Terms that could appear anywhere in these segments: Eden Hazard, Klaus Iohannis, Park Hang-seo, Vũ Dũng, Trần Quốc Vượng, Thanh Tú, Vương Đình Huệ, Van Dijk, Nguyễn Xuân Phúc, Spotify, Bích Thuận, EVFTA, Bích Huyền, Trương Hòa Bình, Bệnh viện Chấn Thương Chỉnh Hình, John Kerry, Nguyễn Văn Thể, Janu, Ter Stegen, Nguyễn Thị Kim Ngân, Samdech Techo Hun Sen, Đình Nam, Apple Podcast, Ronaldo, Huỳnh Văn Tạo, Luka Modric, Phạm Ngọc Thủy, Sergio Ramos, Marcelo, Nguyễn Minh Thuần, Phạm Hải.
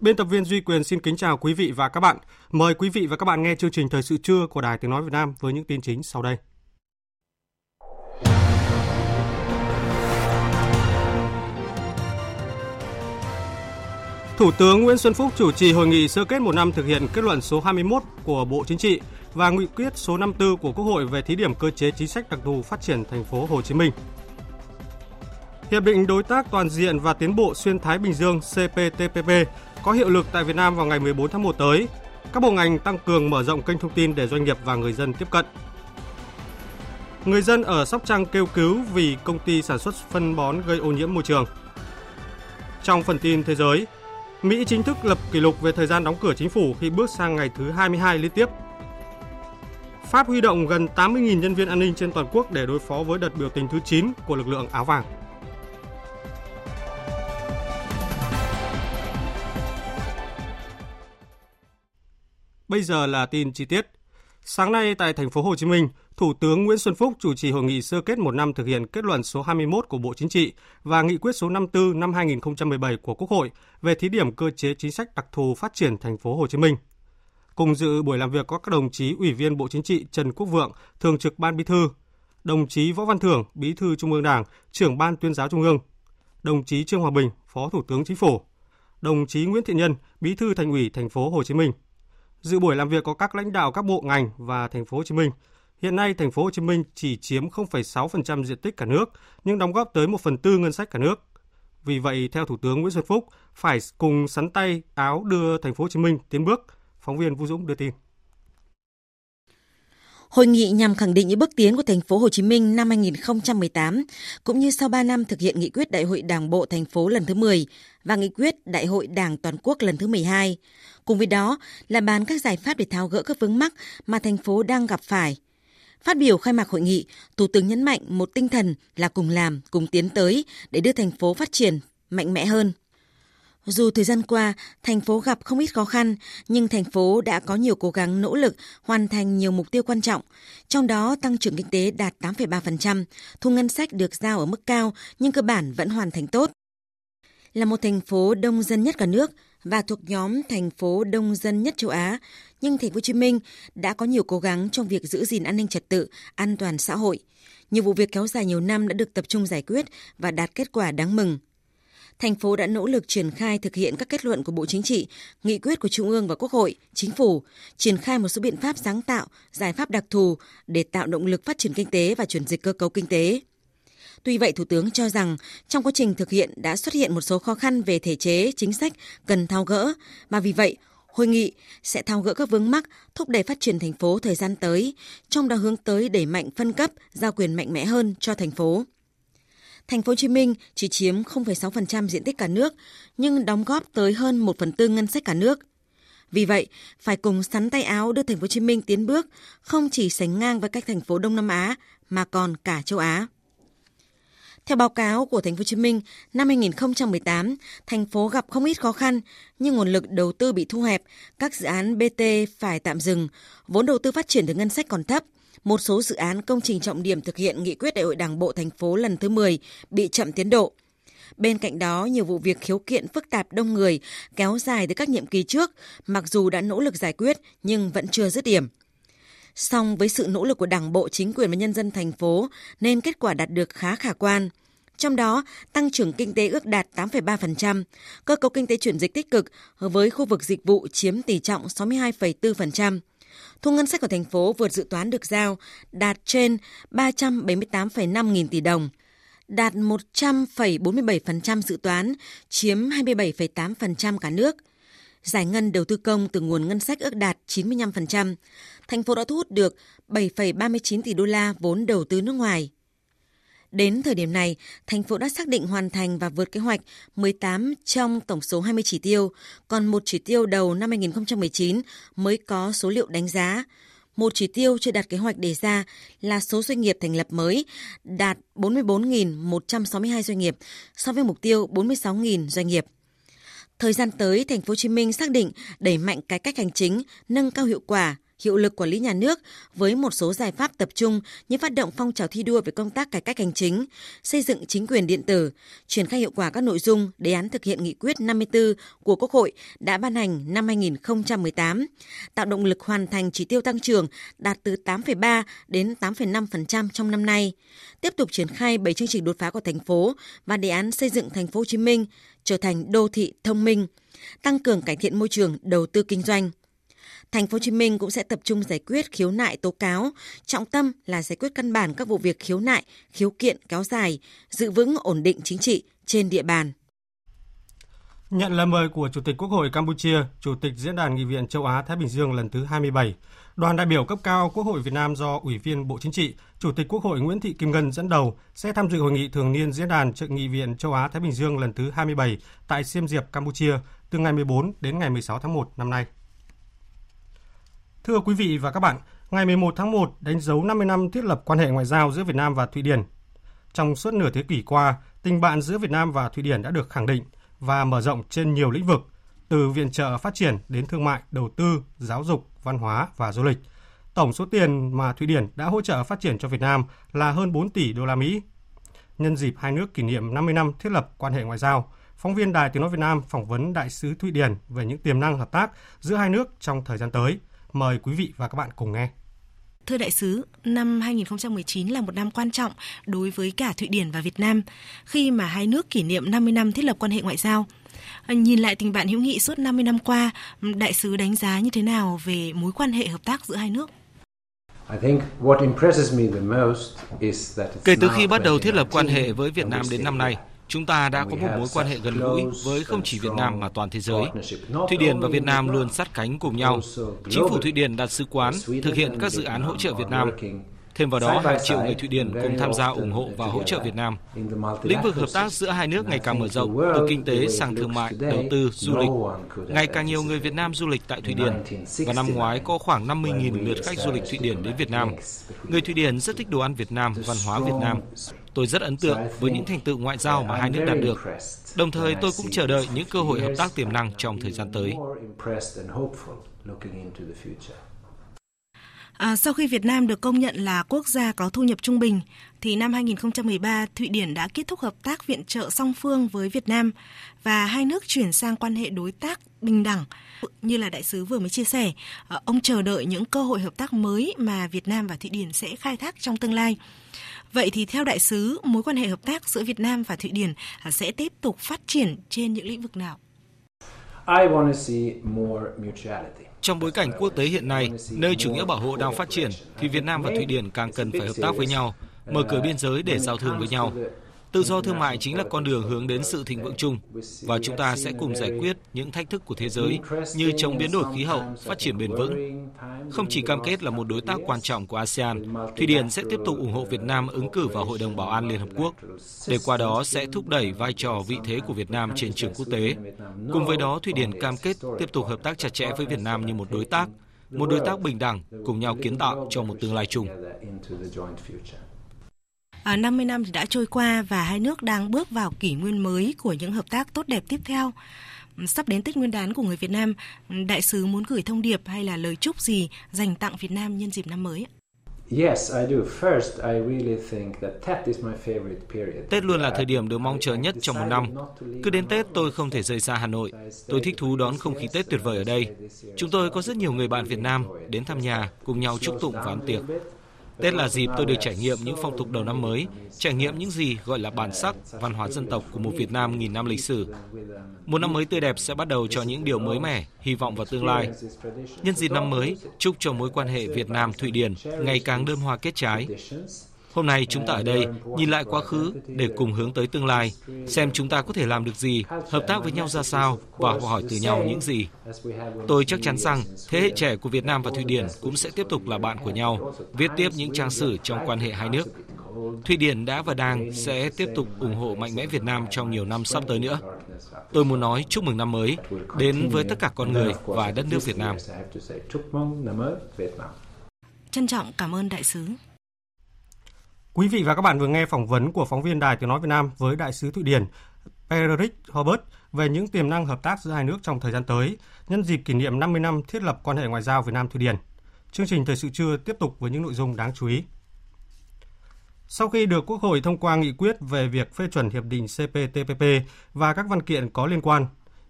Biên tập viên Duy Quyền xin kính chào quý vị và các bạn. Mời quý vị và các bạn nghe chương trình Thời sự trưa của Đài Tiếng nói Việt Nam với những tin chính sau đây. Thủ tướng Nguyễn Xuân Phúc chủ trì hội nghị sơ kết một năm thực hiện kết luận số 21 của Bộ Chính trị và nghị quyết số 54 của Quốc hội về thí điểm cơ chế chính sách đặc thù phát triển thành phố Hồ Chí Minh. Hiệp định Đối tác Toàn diện và Tiến bộ Xuyên Thái Bình Dương CPTPP có hiệu lực tại Việt Nam vào ngày 14 tháng 1 tới. Các bộ ngành tăng cường mở rộng kênh thông tin để doanh nghiệp và người dân tiếp cận. Người dân ở Sóc Trăng kêu cứu vì công ty sản xuất phân bón gây ô nhiễm môi trường. Trong phần tin thế giới, Mỹ chính thức lập kỷ lục về thời gian đóng cửa chính phủ khi bước sang ngày thứ 22 liên tiếp. Pháp huy động gần 80.000 nhân viên an ninh trên toàn quốc để đối phó với đợt biểu tình thứ 9 của lực lượng áo vàng. Bây giờ là tin chi tiết. Sáng nay tại thành phố Hồ Chí Minh, Thủ tướng Nguyễn Xuân Phúc chủ trì hội nghị sơ kết một năm thực hiện kết luận số 21 của Bộ Chính trị và nghị quyết số 54 năm 2017 của Quốc hội về thí điểm cơ chế chính sách đặc thù phát triển thành phố Hồ Chí Minh. Cùng dự buổi làm việc có các đồng chí Ủy viên Bộ Chính trị Trần Quốc Vượng, Thường trực Ban Bí thư, đồng chí Võ Văn Thưởng, Bí thư Trung ương Đảng, Trưởng Ban Tuyên giáo Trung ương, đồng chí Trương Hòa Bình, Phó Thủ tướng Chính phủ, đồng chí Nguyễn Thiện Nhân, Bí thư Thành ủy thành phố Hồ Chí Minh. Dự buổi làm việc có các lãnh đạo các bộ ngành và thành phố Hồ Chí Minh. Hiện nay thành phố Hồ Chí Minh chỉ chiếm 0,6% diện tích cả nước nhưng đóng góp tới 1/4 ngân sách cả nước. Vì vậy theo Thủ tướng Nguyễn Xuân Phúc phải cùng xắn tay áo đưa thành phố Hồ Chí Minh tiến bước. Phóng viên Vũ Dũng đưa tin. Hội nghị nhằm khẳng định những bước tiến của thành phố Hồ Chí Minh năm 2018 cũng như sau 3 năm thực hiện nghị quyết Đại hội Đảng bộ thành phố lần thứ 10 và nghị quyết Đại hội Đảng toàn quốc lần thứ 12. Cùng với đó là bàn các giải pháp để tháo gỡ các vướng mắc mà thành phố đang gặp phải. Phát biểu khai mạc hội nghị, Thủ tướng nhấn mạnh một tinh thần là cùng làm, cùng tiến tới để đưa thành phố phát triển mạnh mẽ hơn. Dù thời gian qua, thành phố gặp không ít khó khăn, nhưng thành phố đã có nhiều cố gắng nỗ lực hoàn thành nhiều mục tiêu quan trọng. Trong đó, tăng trưởng kinh tế đạt 8,3%, thu ngân sách được giao ở mức cao nhưng cơ bản vẫn hoàn thành tốt. Là một thành phố đông dân nhất cả nước và thuộc nhóm thành phố đông dân nhất châu Á, nhưng thành phố Hồ Chí Minh đã có nhiều cố gắng trong việc giữ gìn an ninh trật tự, an toàn xã hội. Nhiều vụ việc kéo dài nhiều năm đã được tập trung giải quyết và đạt kết quả đáng mừng. Thành phố đã nỗ lực triển khai thực hiện các kết luận của Bộ Chính trị, nghị quyết của Trung ương và Quốc hội, Chính phủ, triển khai một số biện pháp sáng tạo, giải pháp đặc thù để tạo động lực phát triển kinh tế và chuyển dịch cơ cấu kinh tế. Tuy vậy, Thủ tướng cho rằng trong quá trình thực hiện đã xuất hiện một số khó khăn về thể chế, chính sách cần tháo gỡ, và vì vậy, hội nghị sẽ tháo gỡ các vướng mắc, thúc đẩy phát triển thành phố thời gian tới, trong đó hướng tới đẩy mạnh phân cấp, giao quyền mạnh mẽ hơn cho thành phố. Thành phố Hồ Chí Minh chỉ chiếm 0,6% diện tích cả nước nhưng đóng góp tới hơn 1/4 ngân sách cả nước. Vì vậy, phải cùng xắn tay áo đưa thành phố Hồ Chí Minh tiến bước, không chỉ sánh ngang với các thành phố Đông Nam Á mà còn cả châu Á. Theo báo cáo của thành phố Hồ Chí Minh, năm 2018, thành phố gặp không ít khó khăn như nguồn lực đầu tư bị thu hẹp, các dự án BT phải tạm dừng, vốn đầu tư phát triển từ ngân sách còn thấp. Một số dự án công trình trọng điểm thực hiện nghị quyết Đại hội Đảng bộ thành phố lần thứ 10 bị chậm tiến độ. Bên cạnh đó, nhiều vụ việc khiếu kiện phức tạp đông người kéo dài từ các nhiệm kỳ trước, mặc dù đã nỗ lực giải quyết nhưng vẫn chưa dứt điểm. Song với sự nỗ lực của Đảng bộ, chính quyền và nhân dân thành phố nên kết quả đạt được khá khả quan. Trong đó, tăng trưởng kinh tế ước đạt 8,3%, cơ cấu kinh tế chuyển dịch tích cực với khu vực dịch vụ chiếm tỷ trọng 62,4%. Thu ngân sách của thành phố vượt dự toán được giao, đạt trên 378,5 nghìn tỷ đồng. đạt 100,47% dự toán, chiếm 27,8% cả nước. Giải ngân đầu tư công từ nguồn ngân sách ước đạt 95%. Thành phố đã thu hút được 7,39 tỷ đô la vốn đầu tư nước ngoài. Đến thời điểm này, thành phố đã xác định hoàn thành và vượt kế hoạch 18 trong tổng số 20 chỉ tiêu, còn một chỉ tiêu đầu năm 2019 mới có số liệu đánh giá. Một chỉ tiêu chưa đạt kế hoạch đề ra là số doanh nghiệp thành lập mới đạt 44.162 doanh nghiệp so với mục tiêu 46.000 doanh nghiệp. Thời gian tới, Thành phố Hồ Chí Minh xác định đẩy mạnh cải cách hành chính, nâng cao hiệu quả, hiệu lực quản lý nhà nước với một số giải pháp tập trung như phát động phong trào thi đua về công tác cải cách hành chính, xây dựng chính quyền điện tử, triển khai hiệu quả các nội dung đề án thực hiện nghị quyết 54 của Quốc hội đã ban hành năm 2018, tạo động lực hoàn thành chỉ tiêu tăng trưởng đạt từ 8,3 đến 8,5% trong năm nay, tiếp tục triển khai 7 chương trình đột phá của thành phố và đề án xây dựng Thành phố Hồ Chí Minh trở thành đô thị thông minh, tăng cường cải thiện môi trường đầu tư kinh doanh. Thành phố Hồ Chí Minh cũng sẽ tập trung giải quyết khiếu nại tố cáo, trọng tâm là giải quyết căn bản các vụ việc khiếu nại, khiếu kiện kéo dài, giữ vững ổn định chính trị trên địa bàn. Nhận lời mời của Chủ tịch Quốc hội Campuchia, Chủ tịch Diễn đàn Nghị viện châu Á Thái Bình Dương lần thứ 27, đoàn đại biểu cấp cao Quốc hội Việt Nam do Ủy viên Bộ Chính trị, Chủ tịch Quốc hội Nguyễn Thị Kim Ngân dẫn đầu sẽ tham dự hội nghị thường niên Diễn đàn Nghị viện châu Á Thái Bình Dương lần thứ 27 tại Siem Reap, Campuchia từ ngày 14 đến ngày 16 tháng 1 năm nay. Thưa quý vị và các bạn, ngày 11 tháng 1 đánh dấu 50 năm thiết lập quan hệ ngoại giao giữa Việt Nam và Thụy Điển. Trong suốt nửa thế kỷ qua, tình bạn giữa Việt Nam và Thụy Điển đã được khẳng định và mở rộng trên nhiều lĩnh vực, từ viện trợ phát triển đến thương mại, đầu tư, giáo dục, văn hóa và du lịch. Tổng số tiền mà Thụy Điển đã hỗ trợ phát triển cho Việt Nam là hơn 4 tỷ đô la Mỹ. Nhân dịp hai nước kỷ niệm 50 năm thiết lập quan hệ ngoại giao, phóng viên Đài Tiếng nói Việt Nam phỏng vấn đại sứ Thụy Điển về những tiềm năng hợp tác giữa hai nước trong thời gian tới. Mời quý vị và các bạn cùng nghe. Thưa đại sứ, năm 2019 là một năm quan trọng đối với cả Thụy Điển và Việt Nam, khi mà hai nước kỷ niệm 50 năm thiết lập quan hệ ngoại giao. Nhìn lại tình bạn hữu nghị suốt 50 năm qua, đại sứ đánh giá như thế nào về mối quan hệ hợp tác giữa hai nước? Kể từ khi bắt đầu thiết lập quan hệ với Việt Nam đến năm nay, chúng ta đã có một mối quan hệ gần gũi với không chỉ Việt Nam mà toàn thế giới. Thụy Điển và Việt Nam luôn sát cánh cùng nhau. Chính phủ Thụy Điển đặt sứ quán, thực hiện các dự án hỗ trợ Việt Nam. Thêm vào đó, hàng triệu người Thụy Điển cùng tham gia ủng hộ và hỗ trợ Việt Nam. Lĩnh vực hợp tác giữa hai nước ngày càng mở rộng, từ kinh tế sang thương mại, đầu tư, du lịch. Ngày càng nhiều người Việt Nam du lịch tại Thụy Điển, và năm ngoái có khoảng 50.000 lượt khách du lịch Thụy Điển đến Việt Nam. Người Thụy Điển rất thích đồ ăn Việt Nam, văn hóa Việt Nam. Tôi rất ấn tượng với những thành tựu ngoại giao mà hai nước đạt được. Đồng thời, tôi cũng chờ đợi những cơ hội hợp tác tiềm năng trong thời gian tới. Sau khi Việt Nam được công nhận là quốc gia có thu nhập trung bình, thì năm 2013, Thụy Điển đã kết thúc hợp tác viện trợ song phương với Việt Nam và hai nước chuyển sang quan hệ đối tác bình đẳng. Như là đại sứ vừa mới chia sẻ, ông chờ đợi những cơ hội hợp tác mới mà Việt Nam và Thụy Điển sẽ khai thác trong tương lai. Vậy thì theo đại sứ, mối quan hệ hợp tác giữa Việt Nam và Thụy Điển sẽ tiếp tục phát triển trên những lĩnh vực nào? Trong bối cảnh quốc tế hiện nay, nơi chủ nghĩa bảo hộ đang phát triển, thì Việt Nam và Thụy Điển càng cần phải hợp tác với nhau, mở cửa biên giới để giao thương với nhau. Tự do thương mại chính là con đường hướng đến sự thịnh vượng chung, và chúng ta sẽ cùng giải quyết những thách thức của thế giới như chống biến đổi khí hậu, phát triển bền vững. Không chỉ cam kết là một đối tác quan trọng của ASEAN, Thụy Điển sẽ tiếp tục ủng hộ Việt Nam ứng cử vào Hội đồng Bảo an Liên Hợp Quốc, để qua đó sẽ thúc đẩy vai trò vị thế của Việt Nam trên trường quốc tế. Cùng với đó, Thụy Điển cam kết tiếp tục hợp tác chặt chẽ với Việt Nam như một đối tác bình đẳng, cùng nhau kiến tạo cho một tương lai chung. 50 năm đã trôi qua và hai nước đang bước vào kỷ nguyên mới của những hợp tác tốt đẹp tiếp theo. Sắp đến Tết Nguyên đán của người Việt Nam, đại sứ muốn gửi thông điệp hay là lời chúc gì dành tặng Việt Nam nhân dịp năm mới? Tết luôn là thời điểm được mong chờ nhất trong một năm. Cứ đến Tết tôi không thể rời xa Hà Nội. Tôi thích thú đón không khí Tết tuyệt vời ở đây. Chúng tôi có rất nhiều người bạn Việt Nam đến thăm nhà, cùng nhau chúc tụng và ăn tiệc. Tết là dịp tôi được trải nghiệm những phong tục đầu năm mới, trải nghiệm những gì gọi là bản sắc, văn hóa dân tộc của một Việt Nam nghìn năm lịch sử. Một năm mới tươi đẹp sẽ bắt đầu cho những điều mới mẻ, hy vọng vào tương lai. Nhân dịp năm mới, chúc cho mối quan hệ Việt Nam-Thụy Điển ngày càng đơm hoa kết trái. Hôm nay chúng ta ở đây nhìn lại quá khứ để cùng hướng tới tương lai, xem chúng ta có thể làm được gì, hợp tác với nhau ra sao và học hỏi từ nhau những gì. Tôi chắc chắn rằng thế hệ trẻ của Việt Nam và Thụy Điển cũng sẽ tiếp tục là bạn của nhau, viết tiếp những trang sử trong quan hệ hai nước. Thụy Điển đã và đang sẽ tiếp tục ủng hộ mạnh mẽ Việt Nam trong nhiều năm sắp tới nữa. Tôi muốn nói chúc mừng năm mới đến với tất cả con người và đất nước Việt Nam. Trân trọng cảm ơn đại sứ. Quý vị và các bạn vừa nghe phỏng vấn của phóng viên Đài Tiếng nói Việt Nam với đại sứ Thụy Điển Per Erik Hobert về những tiềm năng hợp tác giữa hai nước trong thời gian tới, nhân dịp kỷ niệm 50 năm thiết lập quan hệ ngoại giao Việt Nam Thụy Điển. Chương trình Thời sự trưa tiếp tục với những nội dung đáng chú ý. Sau khi được Quốc hội thông qua nghị quyết về việc phê chuẩn hiệp định CPTPP và các văn kiện có liên quan,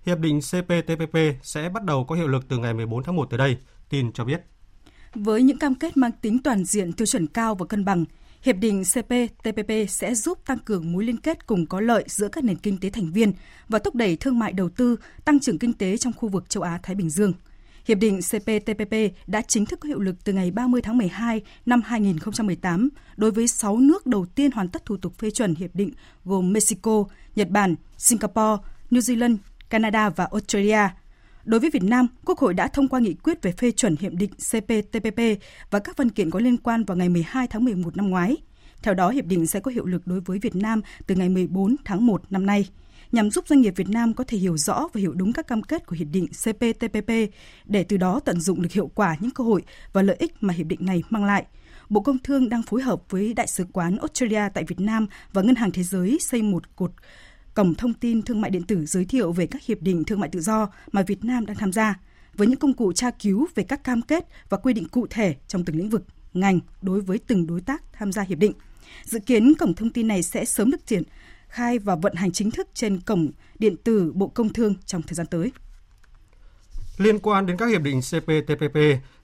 hiệp định CPTPP sẽ bắt đầu có hiệu lực từ ngày 14 tháng 1 tới đây, tin cho biết. Với những cam kết mang tính toàn diện, tiêu chuẩn cao và cân bằng, hiệp định CPTPP sẽ giúp tăng cường mối liên kết cùng có lợi giữa các nền kinh tế thành viên và thúc đẩy thương mại đầu tư, tăng trưởng kinh tế trong khu vực châu Á-Thái Bình Dương. Hiệp định CPTPP đã chính thức có hiệu lực từ ngày 30 tháng 12 năm 2018 đối với 6 nước đầu tiên hoàn tất thủ tục phê chuẩn hiệp định gồm Mexico, Nhật Bản, Singapore, New Zealand, Canada và Australia. Đối với Việt Nam, Quốc hội đã thông qua nghị quyết về phê chuẩn hiệp định CPTPP và các văn kiện có liên quan vào ngày 12 tháng 11 năm ngoái. Theo đó, hiệp định sẽ có hiệu lực đối với Việt Nam từ ngày 14 tháng 1 năm nay, nhằm giúp doanh nghiệp Việt Nam có thể hiểu rõ và hiểu đúng các cam kết của hiệp định CPTPP để từ đó tận dụng được hiệu quả những cơ hội và lợi ích mà hiệp định này mang lại. Bộ Công Thương đang phối hợp với Đại sứ quán Australia tại Việt Nam và Ngân hàng Thế giới xây một cổng thông tin thương mại điện tử giới thiệu về các hiệp định thương mại tự do mà Việt Nam đang tham gia, với những công cụ tra cứu về các cam kết và quy định cụ thể trong từng lĩnh vực, ngành đối với từng đối tác tham gia hiệp định. Dự kiến cổng thông tin này sẽ sớm được triển khai và vận hành chính thức trên cổng điện tử Bộ Công Thương trong thời gian tới. Liên quan đến các hiệp định CPTPP,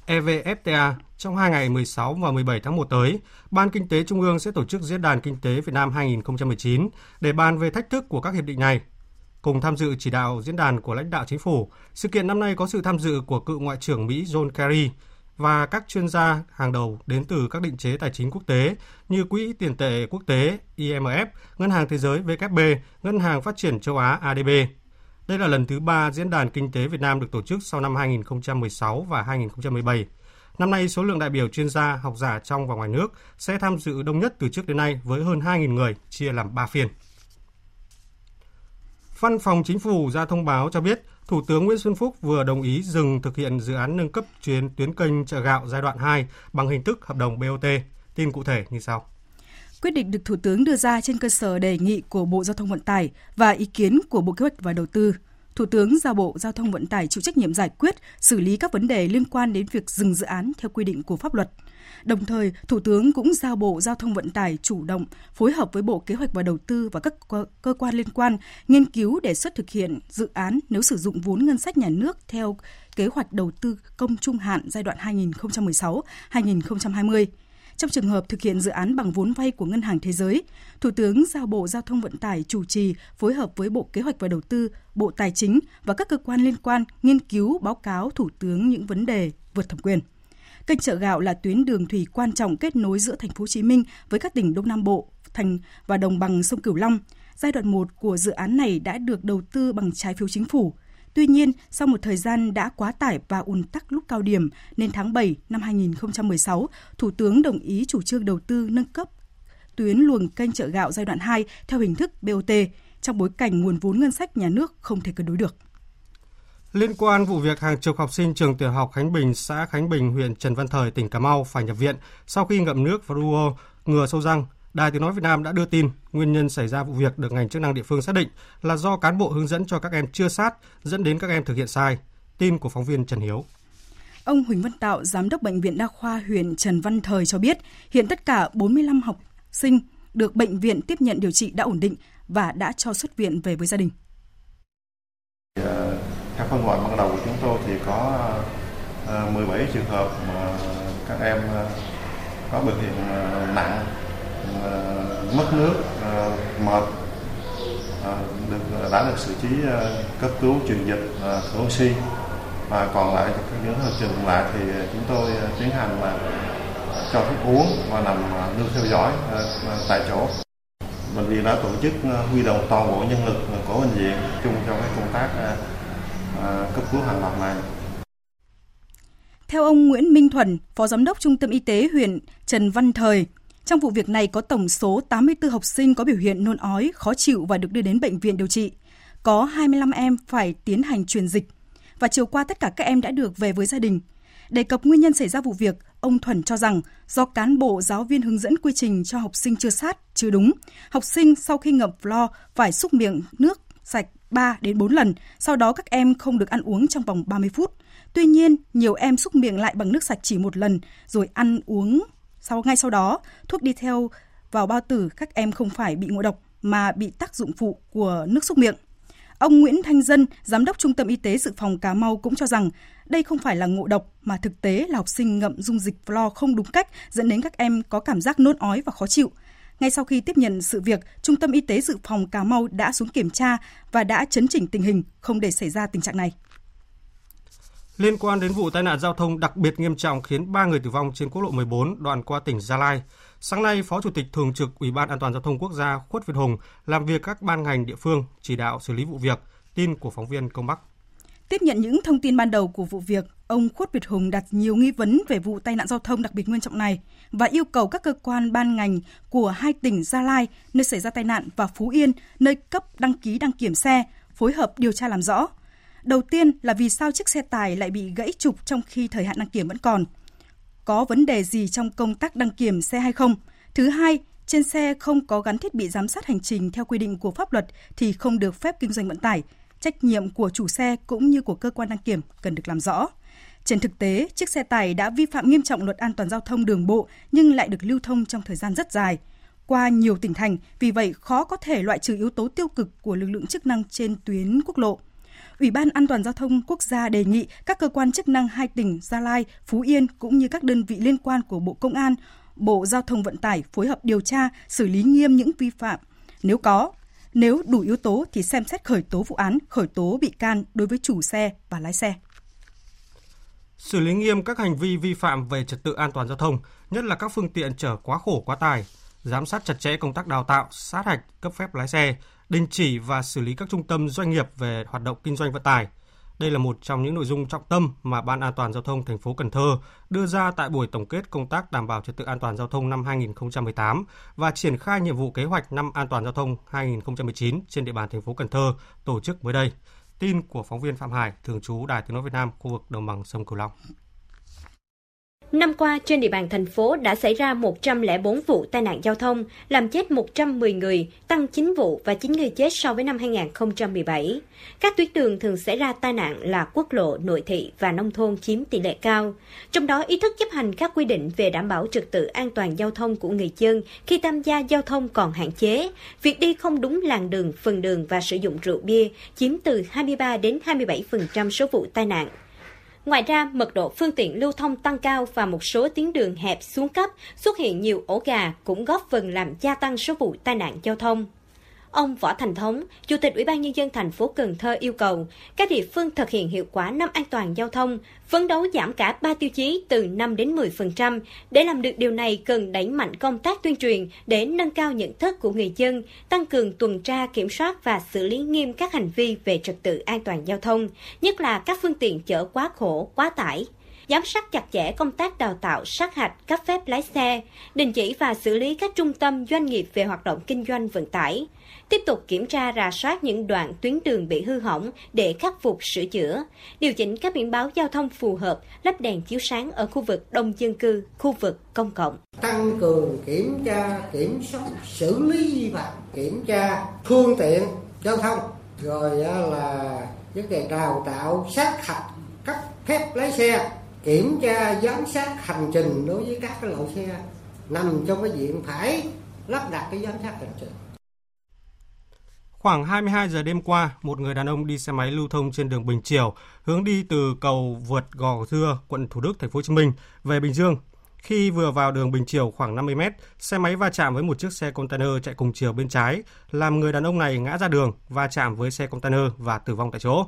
EVFTA, trong 2 ngày 16 và 17 tháng 1 tới, Ban Kinh tế Trung ương sẽ tổ chức Diễn đàn Kinh tế Việt Nam 2019 để bàn về thách thức của các hiệp định này. Cùng tham dự chỉ đạo diễn đàn của lãnh đạo chính phủ, sự kiện năm nay có sự tham dự của cựu Ngoại trưởng Mỹ John Kerry và các chuyên gia hàng đầu đến từ các định chế tài chính quốc tế như Quỹ tiền tệ quốc tế IMF, Ngân hàng Thế giới WB, Ngân hàng Phát triển châu Á ADB. Đây là lần thứ 3 Diễn đàn Kinh tế Việt Nam được tổ chức sau năm 2016 và 2017. Năm nay, số lượng đại biểu chuyên gia, học giả trong và ngoài nước sẽ tham dự đông nhất từ trước đến nay với hơn 2.000 người, chia làm 3 phiên. Văn phòng Chính phủ ra thông báo cho biết, Thủ tướng Nguyễn Xuân Phúc vừa đồng ý dừng thực hiện dự án nâng cấp tuyến kênh chợ gạo giai đoạn 2 bằng hình thức hợp đồng BOT. Tin cụ thể như sau. Quyết định được Thủ tướng đưa ra trên cơ sở đề nghị của Bộ Giao thông Vận tải và ý kiến của Bộ Kế hoạch và Đầu tư. Thủ tướng giao Bộ Giao thông Vận tải chịu trách nhiệm giải quyết, xử lý các vấn đề liên quan đến việc dừng dự án theo quy định của pháp luật. Đồng thời, Thủ tướng cũng giao Bộ Giao thông Vận tải chủ động phối hợp với Bộ Kế hoạch và Đầu tư và các cơ quan liên quan nghiên cứu đề xuất thực hiện dự án nếu sử dụng vốn ngân sách nhà nước theo kế hoạch đầu tư công trung hạn giai đoạn 2016-2020. Trong trường hợp thực hiện dự án bằng vốn vay của Ngân hàng Thế giới, Thủ tướng giao Bộ Giao thông Vận tải chủ trì phối hợp với Bộ Kế hoạch và Đầu tư, Bộ Tài chính và các cơ quan liên quan nghiên cứu báo cáo Thủ tướng những vấn đề vượt thẩm quyền. Kênh chợ gạo là tuyến đường thủy quan trọng kết nối giữa thành phố Hồ Chí Minh với các tỉnh Đông Nam Bộ, thành và đồng bằng sông Cửu Long. Giai đoạn 1 của dự án này đã được đầu tư bằng trái phiếu chính phủ. Tuy nhiên, sau một thời gian đã quá tải và ùn tắc lúc cao điểm, nên tháng 7 năm 2016, Thủ tướng đồng ý chủ trương đầu tư nâng cấp tuyến luồng kênh chợ gạo giai đoạn 2 theo hình thức BOT, trong bối cảnh nguồn vốn ngân sách nhà nước không thể cân đối được. Liên quan vụ việc hàng chục học sinh trường tiểu học Khánh Bình, xã Khánh Bình, huyện Trần Văn Thời, tỉnh Cà Mau phải nhập viện sau khi ngậm nước và ruo ngừa sâu răng, Đài Tiếng nói Việt Nam đã đưa tin nguyên nhân xảy ra vụ việc được ngành chức năng địa phương xác định là do cán bộ hướng dẫn cho các em chưa sát, dẫn đến các em thực hiện sai. Tin của phóng viên Trần Hiếu. Ông Huỳnh Văn Tạo, Giám đốc Bệnh viện Đa khoa huyện Trần Văn Thời cho biết, hiện tất cả 45 học sinh được bệnh viện tiếp nhận điều trị đã ổn định và đã cho xuất viện về với gia đình. Theo phân loại ban đầu của chúng tôi thì có 17 trường hợp mà các em có biểu hiện nặng, mất nước, mệt, đã được xử trí cấp cứu, truyền dịch, thở oxy, và còn lại các trường hợp còn lại thì chúng tôi tiến hành là cho phép uống và nằm lưu theo dõi tại chỗ. Bệnh viện đã tổ chức huy động toàn bộ nhân lực của bệnh viện chung cho cái công tác cấp cứu hàng loạt này. Theo ông Nguyễn Minh Thuần, Phó Giám đốc Trung tâm Y tế huyện Trần Văn Thời, trong vụ việc này có tổng số 84 học sinh có biểu hiện nôn ói, khó chịu và được đưa đến bệnh viện điều trị. Có 25 em phải tiến hành truyền dịch. Và chiều qua tất cả các em đã được về với gia đình. Đề cập nguyên nhân xảy ra vụ việc, ông Thuần cho rằng do cán bộ giáo viên hướng dẫn quy trình cho học sinh chưa sát, chưa đúng. Học sinh sau khi ngậm flo phải xúc miệng nước sạch 3 đến 4 lần, sau đó các em không được ăn uống trong vòng 30 phút. Tuy nhiên, nhiều em xúc miệng lại bằng nước sạch chỉ một lần rồi ăn uống. Ngay sau đó, thuốc đi theo vào bao tử, các em không phải bị ngộ độc mà bị tác dụng phụ của nước xúc miệng. Ông Nguyễn Thanh Dân, Giám đốc Trung tâm Y tế Dự phòng Cà Mau cũng cho rằng đây không phải là ngộ độc mà thực tế là học sinh ngậm dung dịch flo không đúng cách dẫn đến các em có cảm giác nôn ói và khó chịu. Ngay sau khi tiếp nhận sự việc, Trung tâm Y tế Dự phòng Cà Mau đã xuống kiểm tra và đã chấn chỉnh tình hình không để xảy ra tình trạng này. Liên quan đến vụ tai nạn giao thông đặc biệt nghiêm trọng khiến 3 người tử vong trên quốc lộ 14 đoạn qua tỉnh Gia Lai, sáng nay, Phó Chủ tịch Thường trực Ủy ban An toàn Giao thông Quốc gia Khuất Việt Hùng làm việc các ban ngành địa phương chỉ đạo xử lý vụ việc. Tin của phóng viên Công Bắc. Tiếp nhận những thông tin ban đầu của vụ việc, ông Khuất Việt Hùng đặt nhiều nghi vấn về vụ tai nạn giao thông đặc biệt nghiêm trọng này và yêu cầu các cơ quan ban ngành của hai tỉnh Gia Lai, nơi xảy ra tai nạn, và Phú Yên, nơi cấp đăng ký đăng kiểm xe, phối hợp điều tra làm rõ. Đầu tiên là vì sao chiếc xe tải lại bị gãy trục trong khi thời hạn đăng kiểm vẫn còn? Có vấn đề gì trong công tác đăng kiểm xe hay không? Thứ hai, trên xe không có gắn thiết bị giám sát hành trình theo quy định của pháp luật thì không được phép kinh doanh vận tải. Trách nhiệm của chủ xe cũng như của cơ quan đăng kiểm cần được làm rõ. Trên thực tế, chiếc xe tải đã vi phạm nghiêm trọng luật an toàn giao thông đường bộ nhưng lại được lưu thông trong thời gian rất dài qua nhiều tỉnh thành, vì vậy khó có thể loại trừ yếu tố tiêu cực của lực lượng chức năng trên tuyến quốc lộ. Ủy ban An toàn Giao thông Quốc gia đề nghị các cơ quan chức năng hai tỉnh Gia Lai, Phú Yên cũng như các đơn vị liên quan của Bộ Công an, Bộ Giao thông Vận tải phối hợp điều tra, xử lý nghiêm những vi phạm. Nếu có, nếu đủ yếu tố thì xem xét khởi tố vụ án, khởi tố bị can đối với chủ xe và lái xe. Xử lý nghiêm các hành vi vi phạm về trật tự an toàn giao thông, nhất là các phương tiện chở quá khổ quá tải, giám sát chặt chẽ công tác đào tạo, sát hạch, cấp phép lái xe, đình chỉ và xử lý các trung tâm doanh nghiệp về hoạt động kinh doanh vận tải. Đây là một trong những nội dung trọng tâm mà Ban An toàn Giao thông thành phố Cần Thơ đưa ra tại buổi tổng kết công tác đảm bảo trật tự an toàn giao thông năm 2018 và triển khai nhiệm vụ kế hoạch năm an toàn giao thông 2019 trên địa bàn thành phố Cần Thơ tổ chức mới đây. Tin của phóng viên Phạm Hải, thường trú Đài Tiếng nói Việt Nam, khu vực đồng bằng sông Cửu Long. Năm qua, trên địa bàn thành phố đã xảy ra 104 vụ tai nạn giao thông, làm chết 110 người, tăng 9 vụ và 9 người chết so với năm 2017. Các tuyến đường thường xảy ra tai nạn là quốc lộ, nội thị và nông thôn chiếm tỷ lệ cao. Trong đó, ý thức chấp hành các quy định về đảm bảo trật tự an toàn giao thông của người dân khi tham gia giao thông còn hạn chế. Việc đi không đúng làn đường, phần đường và sử dụng rượu bia chiếm từ 23 đến 27% số vụ tai nạn. Ngoài ra, mật độ phương tiện lưu thông tăng cao và một số tuyến đường hẹp xuống cấp, xuất hiện nhiều ổ gà cũng góp phần làm gia tăng số vụ tai nạn giao thông. Ông Võ Thành Thống, Chủ tịch Ủy ban Nhân dân thành phố Cần Thơ yêu cầu các địa phương thực hiện hiệu quả năm an toàn giao thông, phấn đấu giảm cả 3 tiêu chí từ 5 đến 10%. Để làm được điều này, cần đẩy mạnh công tác tuyên truyền để nâng cao nhận thức của người dân, tăng cường tuần tra, kiểm soát và xử lý nghiêm các hành vi về trật tự an toàn giao thông, nhất là các phương tiện chở quá khổ, quá tải. Giám sát chặt chẽ công tác đào tạo, sát hạch, cấp phép lái xe, đình chỉ và xử lý các trung tâm doanh nghiệp về hoạt động kinh doanh vận tải. Tiếp tục kiểm tra, rà soát những đoạn tuyến đường bị hư hỏng để khắc phục, sửa chữa, điều chỉnh các biển báo giao thông phù hợp, lắp đèn chiếu sáng ở khu vực đông dân cư, khu vực công cộng. Tăng cường kiểm tra, kiểm soát, xử lý vi phạm, kiểm tra phương tiện giao thông, rồi là vấn đề đào tạo, sát hạch, cấp phép lái xe, kiểm tra giám sát hành trình đối với các cái loại xe nằm trong cái diện phải lắp đặt cái giám sát hành trình. Khoảng 22 giờ đêm qua, một người đàn ông đi xe máy lưu thông trên đường Bình Triều, hướng đi từ cầu vượt Gò Dưa, quận Thủ Đức, thành phố Hồ Chí Minh về Bình Dương. Khi vừa vào đường Bình Triều khoảng 50 m, xe máy va chạm với một chiếc xe container chạy cùng chiều bên trái, làm người đàn ông này ngã ra đường, va chạm với xe container và tử vong tại chỗ.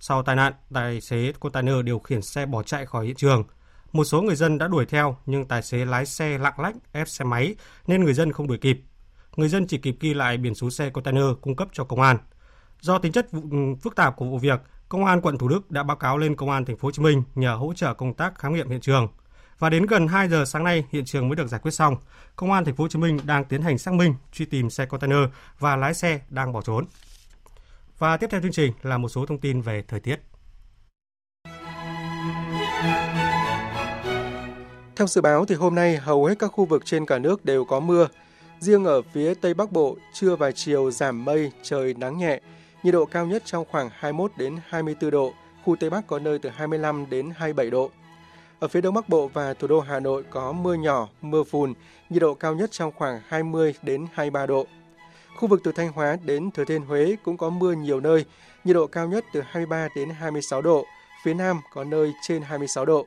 Sau tai nạn, tài xế container điều khiển xe bỏ chạy khỏi hiện trường. Một số người dân đã đuổi theo nhưng tài xế lái xe lạng lách ép xe máy nên người dân không đuổi kịp. Người dân chỉ kịp ghi lại biển số xe container cung cấp cho công an. Do tính chất phức tạp của vụ việc, Công an quận Thủ Đức đã báo cáo lên Công an thành phố Hồ Chí Minh nhờ hỗ trợ công tác khám nghiệm hiện trường. Và đến gần 2 giờ sáng nay, hiện trường mới được giải quyết xong. Công an thành phố Hồ Chí Minh đang tiến hành xác minh, truy tìm xe container và lái xe đang bỏ trốn. Và tiếp theo chương trình là một số thông tin về thời tiết. Theo dự báo thì hôm nay hầu hết các khu vực trên cả nước đều có mưa. Riêng ở phía Tây Bắc Bộ, trưa và chiều giảm mây, trời nắng nhẹ. Nhiệt độ cao nhất trong khoảng 21 đến 24 độ, khu Tây Bắc có nơi từ 25 đến 27 độ. Ở phía Đông Bắc Bộ và thủ đô Hà Nội có mưa nhỏ, mưa phùn, nhiệt độ cao nhất trong khoảng 20 đến 23 độ. Khu vực từ Thanh Hóa đến Thừa Thiên Huế cũng có mưa nhiều nơi, nhiệt độ cao nhất từ 23 đến 26 độ, phía Nam có nơi trên 26 độ.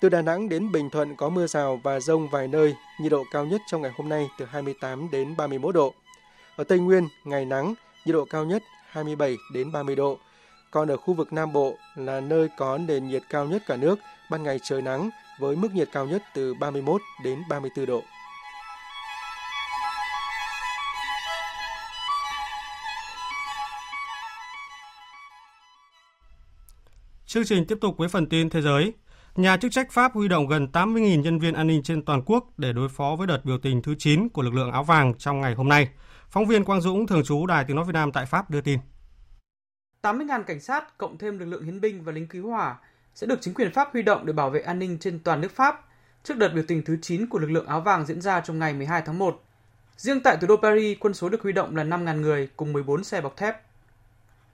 Từ Đà Nẵng đến Bình Thuận có mưa rào và dông vài nơi, nhiệt độ cao nhất trong ngày hôm nay từ 28 đến 31 độ. Ở Tây Nguyên, ngày nắng, nhiệt độ cao nhất 27 đến 30 độ. Còn ở khu vực Nam Bộ là nơi có nền nhiệt cao nhất cả nước, ban ngày trời nắng với mức nhiệt cao nhất từ 31 đến 34 độ. Chương trình tiếp tục với phần tin thế giới. Nhà chức trách Pháp huy động gần 80.000 nhân viên an ninh trên toàn quốc để đối phó với đợt biểu tình thứ 9 của lực lượng áo vàng trong ngày hôm nay. Phóng viên Quang Dũng, thường trú Đài Tiếng nói Việt Nam tại Pháp đưa tin. 80.000 cảnh sát cộng thêm lực lượng hiến binh và lính cứu hỏa sẽ được chính quyền Pháp huy động để bảo vệ an ninh trên toàn nước Pháp trước đợt biểu tình thứ 9 của lực lượng áo vàng diễn ra trong ngày 12 tháng 1. Riêng tại thủ đô Paris, quân số được huy động là 5.000 người cùng 14 xe bọc thép.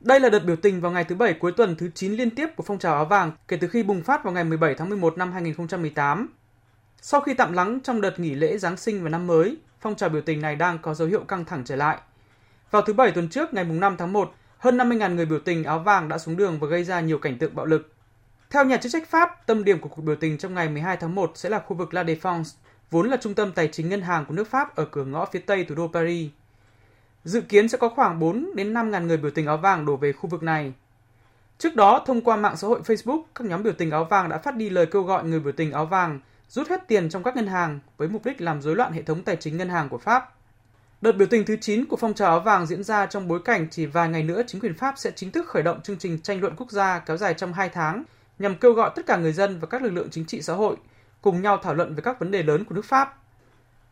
Đây là đợt biểu tình vào ngày thứ Bảy cuối tuần thứ 9 liên tiếp của phong trào áo vàng kể từ khi bùng phát vào ngày 17 tháng 11 năm 2018. Sau khi tạm lắng trong đợt nghỉ lễ Giáng sinh và năm mới, phong trào biểu tình này đang có dấu hiệu căng thẳng trở lại. Vào thứ Bảy tuần trước, ngày 5 tháng 1, hơn 50.000 người biểu tình áo vàng đã xuống đường và gây ra nhiều cảnh tượng bạo lực. Theo nhà chức trách Pháp, tâm điểm của cuộc biểu tình trong ngày 12 tháng 1 sẽ là khu vực La Défense, vốn là trung tâm tài chính ngân hàng của nước Pháp ở cửa ngõ phía tây thủ đô Paris. Dự kiến sẽ có khoảng 4 đến 5.000 người biểu tình áo vàng đổ về khu vực này. Trước đó, thông qua mạng xã hội Facebook, các nhóm biểu tình áo vàng đã phát đi lời kêu gọi người biểu tình áo vàng rút hết tiền trong các ngân hàng với mục đích làm rối loạn hệ thống tài chính ngân hàng của Pháp. Đợt biểu tình thứ 9 của phong trào áo vàng diễn ra trong bối cảnh chỉ vài ngày nữa chính quyền Pháp sẽ chính thức khởi động chương trình tranh luận quốc gia kéo dài trong 2 tháng nhằm kêu gọi tất cả người dân và các lực lượng chính trị xã hội cùng nhau thảo luận về các vấn đề lớn của nước Pháp.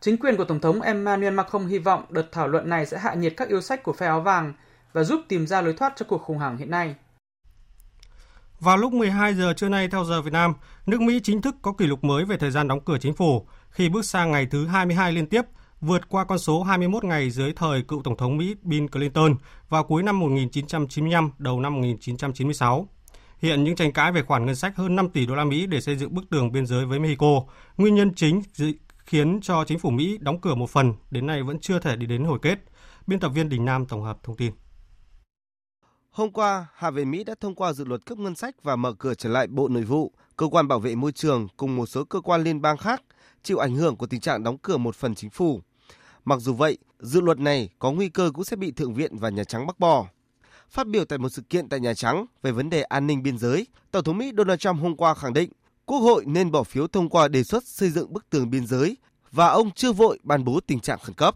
Chính quyền của Tổng thống Emmanuel Macron hy vọng đợt thảo luận này sẽ hạ nhiệt các yêu sách của phe áo vàng và giúp tìm ra lối thoát cho cuộc khủng hoảng hiện nay. Vào lúc 12 giờ trưa nay theo giờ Việt Nam, nước Mỹ chính thức có kỷ lục mới về thời gian đóng cửa chính phủ khi bước sang ngày thứ 22 liên tiếp, vượt qua con số 21 ngày dưới thời cựu Tổng thống Mỹ Bill Clinton vào cuối năm 1995, đầu năm 1996. Hiện những tranh cãi về khoản ngân sách hơn 5 tỷ đô la Mỹ để xây dựng bức tường biên giới với Mexico, nguyên nhân chính khiến cho chính phủ Mỹ đóng cửa một phần, đến nay vẫn chưa thể đi đến hồi kết. Biên tập viên Đình Nam tổng hợp thông tin. Hôm qua, Hạ viện Mỹ đã thông qua dự luật cấp ngân sách và mở cửa trở lại Bộ Nội vụ, Cơ quan Bảo vệ Môi trường cùng một số cơ quan liên bang khác chịu ảnh hưởng của tình trạng đóng cửa một phần chính phủ. Mặc dù vậy, dự luật này có nguy cơ cũng sẽ bị Thượng viện và Nhà Trắng bác bỏ. Phát biểu tại một sự kiện tại Nhà Trắng về vấn đề an ninh biên giới, Tổng thống Mỹ Donald Trump hôm qua khẳng định Quốc hội nên bỏ phiếu thông qua đề xuất xây dựng bức tường biên giới và ông chưa vội ban bố tình trạng khẩn cấp.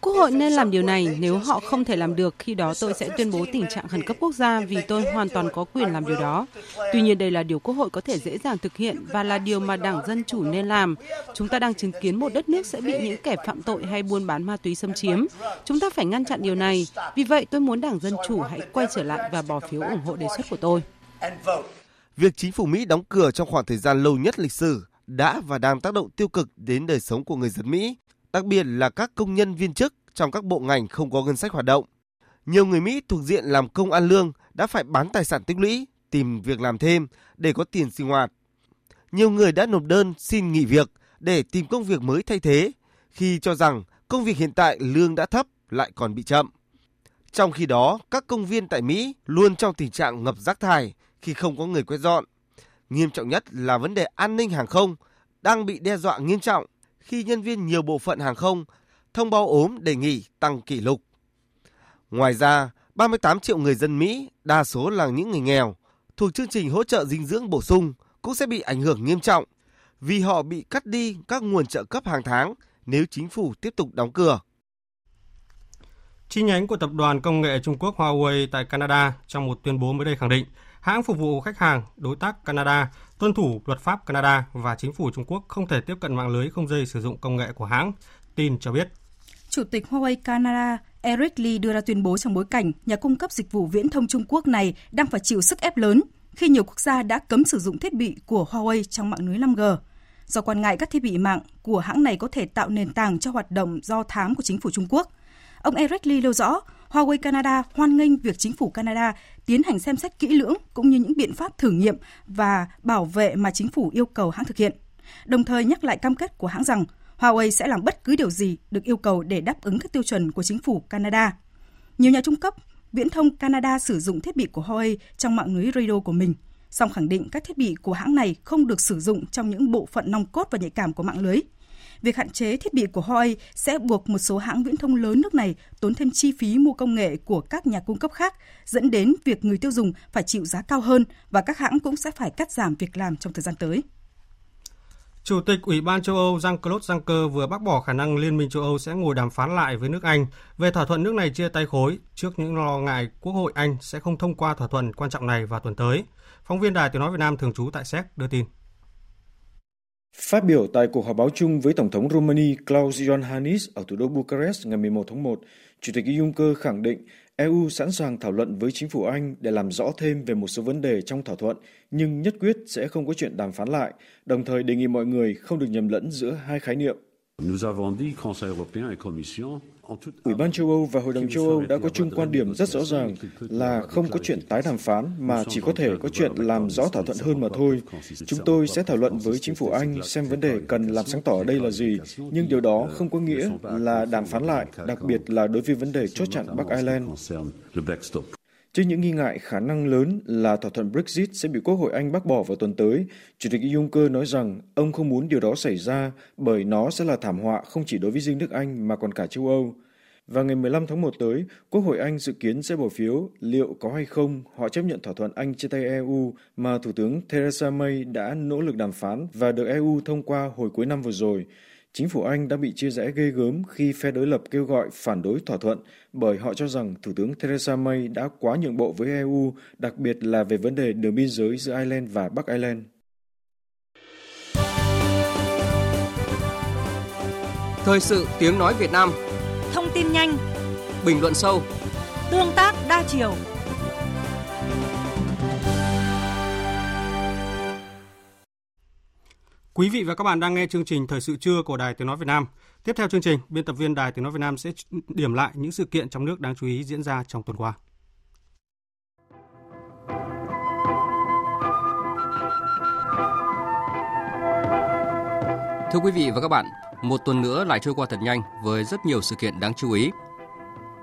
Quốc hội nên làm điều này, nếu họ không thể làm được, khi đó tôi sẽ tuyên bố tình trạng khẩn cấp quốc gia vì tôi hoàn toàn có quyền làm điều đó. Tuy nhiên đây là điều Quốc hội có thể dễ dàng thực hiện và là điều mà Đảng Dân Chủ nên làm. Chúng ta đang chứng kiến một đất nước sẽ bị những kẻ phạm tội hay buôn bán ma túy xâm chiếm. Chúng ta phải ngăn chặn điều này. Vì vậy tôi muốn Đảng Dân Chủ hãy quay trở lại và bỏ phiếu ủng hộ đề xuất của tôi. Việc chính phủ Mỹ đóng cửa trong khoảng thời gian lâu nhất lịch sử đã và đang tác động tiêu cực đến đời sống của người dân Mỹ, đặc biệt là các công nhân viên chức trong các bộ ngành không có ngân sách hoạt động. Nhiều người Mỹ thuộc diện làm công ăn lương đã phải bán tài sản tích lũy, tìm việc làm thêm để có tiền sinh hoạt. Nhiều người đã nộp đơn xin nghỉ việc để tìm công việc mới thay thế khi cho rằng công việc hiện tại lương đã thấp lại còn bị chậm. Trong khi đó, các công viên tại Mỹ luôn trong tình trạng ngập rác thải khi không có người quét dọn. Nghiêm trọng nhất là vấn đề an ninh hàng không đang bị đe dọa nghiêm trọng khi nhân viên nhiều bộ phận hàng không thông báo ốm đề nghị tăng kỷ lục. Ngoài ra, 38 triệu người dân Mỹ, đa số là những người nghèo, thuộc chương trình hỗ trợ dinh dưỡng bổ sung cũng sẽ bị ảnh hưởng nghiêm trọng vì họ bị cắt đi các nguồn trợ cấp hàng tháng nếu chính phủ tiếp tục đóng cửa. Chi nhánh của tập đoàn công nghệ Trung Quốc Huawei tại Canada trong một tuyên bố mới đây khẳng định hãng phục vụ khách hàng, đối tác Canada tuân thủ luật pháp Canada và chính phủ Trung Quốc không thể tiếp cận mạng lưới không dây sử dụng công nghệ của hãng, tin cho biết. Chủ tịch Huawei Canada Eric Lee đưa ra tuyên bố trong bối cảnh nhà cung cấp dịch vụ viễn thông Trung Quốc này đang phải chịu sức ép lớn khi nhiều quốc gia đã cấm sử dụng thiết bị của Huawei trong mạng lưới 5G. Do quan ngại các thiết bị mạng của hãng này có thể tạo nền tảng cho hoạt động do thám của chính phủ Trung Quốc, ông Eric Lee nêu rõ Huawei Canada hoan nghênh việc chính phủ Canada tiến hành xem xét kỹ lưỡng cũng như những biện pháp thử nghiệm và bảo vệ mà chính phủ yêu cầu hãng thực hiện, đồng thời nhắc lại cam kết của hãng rằng Huawei sẽ làm bất cứ điều gì được yêu cầu để đáp ứng các tiêu chuẩn của chính phủ Canada. Nhiều nhà trung cấp viễn thông Canada sử dụng thiết bị của Huawei trong mạng lưới radio của mình, song khẳng định các thiết bị của hãng này không được sử dụng trong những bộ phận nòng cốt và nhạy cảm của mạng lưới. Việc hạn chế thiết bị của Huawei sẽ buộc một số hãng viễn thông lớn nước này tốn thêm chi phí mua công nghệ của các nhà cung cấp khác, dẫn đến việc người tiêu dùng phải chịu giá cao hơn và các hãng cũng sẽ phải cắt giảm việc làm trong thời gian tới. Chủ tịch Ủy ban châu Âu Jean-Claude Juncker vừa bác bỏ khả năng Liên minh châu Âu sẽ ngồi đàm phán lại với nước Anh về thỏa thuận nước này chia tay khối trước những lo ngại Quốc hội Anh sẽ không thông qua thỏa thuận quan trọng này vào tuần tới. Phóng viên Đài Tiếng nói Việt Nam thường trú tại Séc đưa tin. Phát biểu tại cuộc họp báo chung với Tổng thống Romania Klaus Iohannis ở thủ đô Bucharest ngày 11 tháng 1, Chủ tịch Juncker khẳng định EU sẵn sàng thảo luận với chính phủ Anh để làm rõ thêm về một số vấn đề trong thỏa thuận, nhưng nhất quyết sẽ không có chuyện đàm phán lại, đồng thời đề nghị mọi người không được nhầm lẫn giữa hai khái niệm. Ủy ban châu Âu và Hội đồng châu Âu đã có chung quan điểm rất rõ ràng là không có chuyện tái đàm phán mà chỉ có thể có chuyện làm rõ thỏa thuận hơn mà thôi. Chúng tôi sẽ thảo luận với chính phủ Anh xem vấn đề cần làm sáng tỏ ở đây là gì, nhưng điều đó không có nghĩa là đàm phán lại, đặc biệt là đối với vấn đề chốt chặn Bắc Ireland. Trước những nghi ngại khả năng lớn là thỏa thuận Brexit sẽ bị Quốc hội Anh bác bỏ vào tuần tới, Chủ tịch Juncker nói rằng ông không muốn điều đó xảy ra bởi nó sẽ là thảm họa không chỉ đối với riêng nước Anh mà còn cả châu Âu. Và ngày 15 tháng 1 tới, Quốc hội Anh dự kiến sẽ bỏ phiếu liệu có hay không họ chấp nhận thỏa thuận Anh chia tay EU mà Thủ tướng Theresa May đã nỗ lực đàm phán và được EU thông qua hồi cuối năm vừa rồi. Chính phủ Anh đã bị chia rẽ ghê gớm khi phe đối lập kêu gọi phản đối thỏa thuận bởi họ cho rằng Thủ tướng Theresa May đã quá nhượng bộ với EU, đặc biệt là về vấn đề đường biên giới giữa Ireland và Bắc Ireland. Thời sự tiếng nói Việt Nam. Thông tin nhanh, bình luận sâu, tương tác đa chiều. Quý vị và các bạn đang nghe chương trình Thời sự trưa của Đài Tiếng nói Việt Nam. Tiếp theo chương trình, biên tập viên Đài Tiếng nói Việt Nam sẽ điểm lại những sự kiện trong nước đáng chú ý diễn ra trong tuần qua. Thưa quý vị và các bạn, một tuần nữa lại trôi qua thật nhanh với rất nhiều sự kiện đáng chú ý.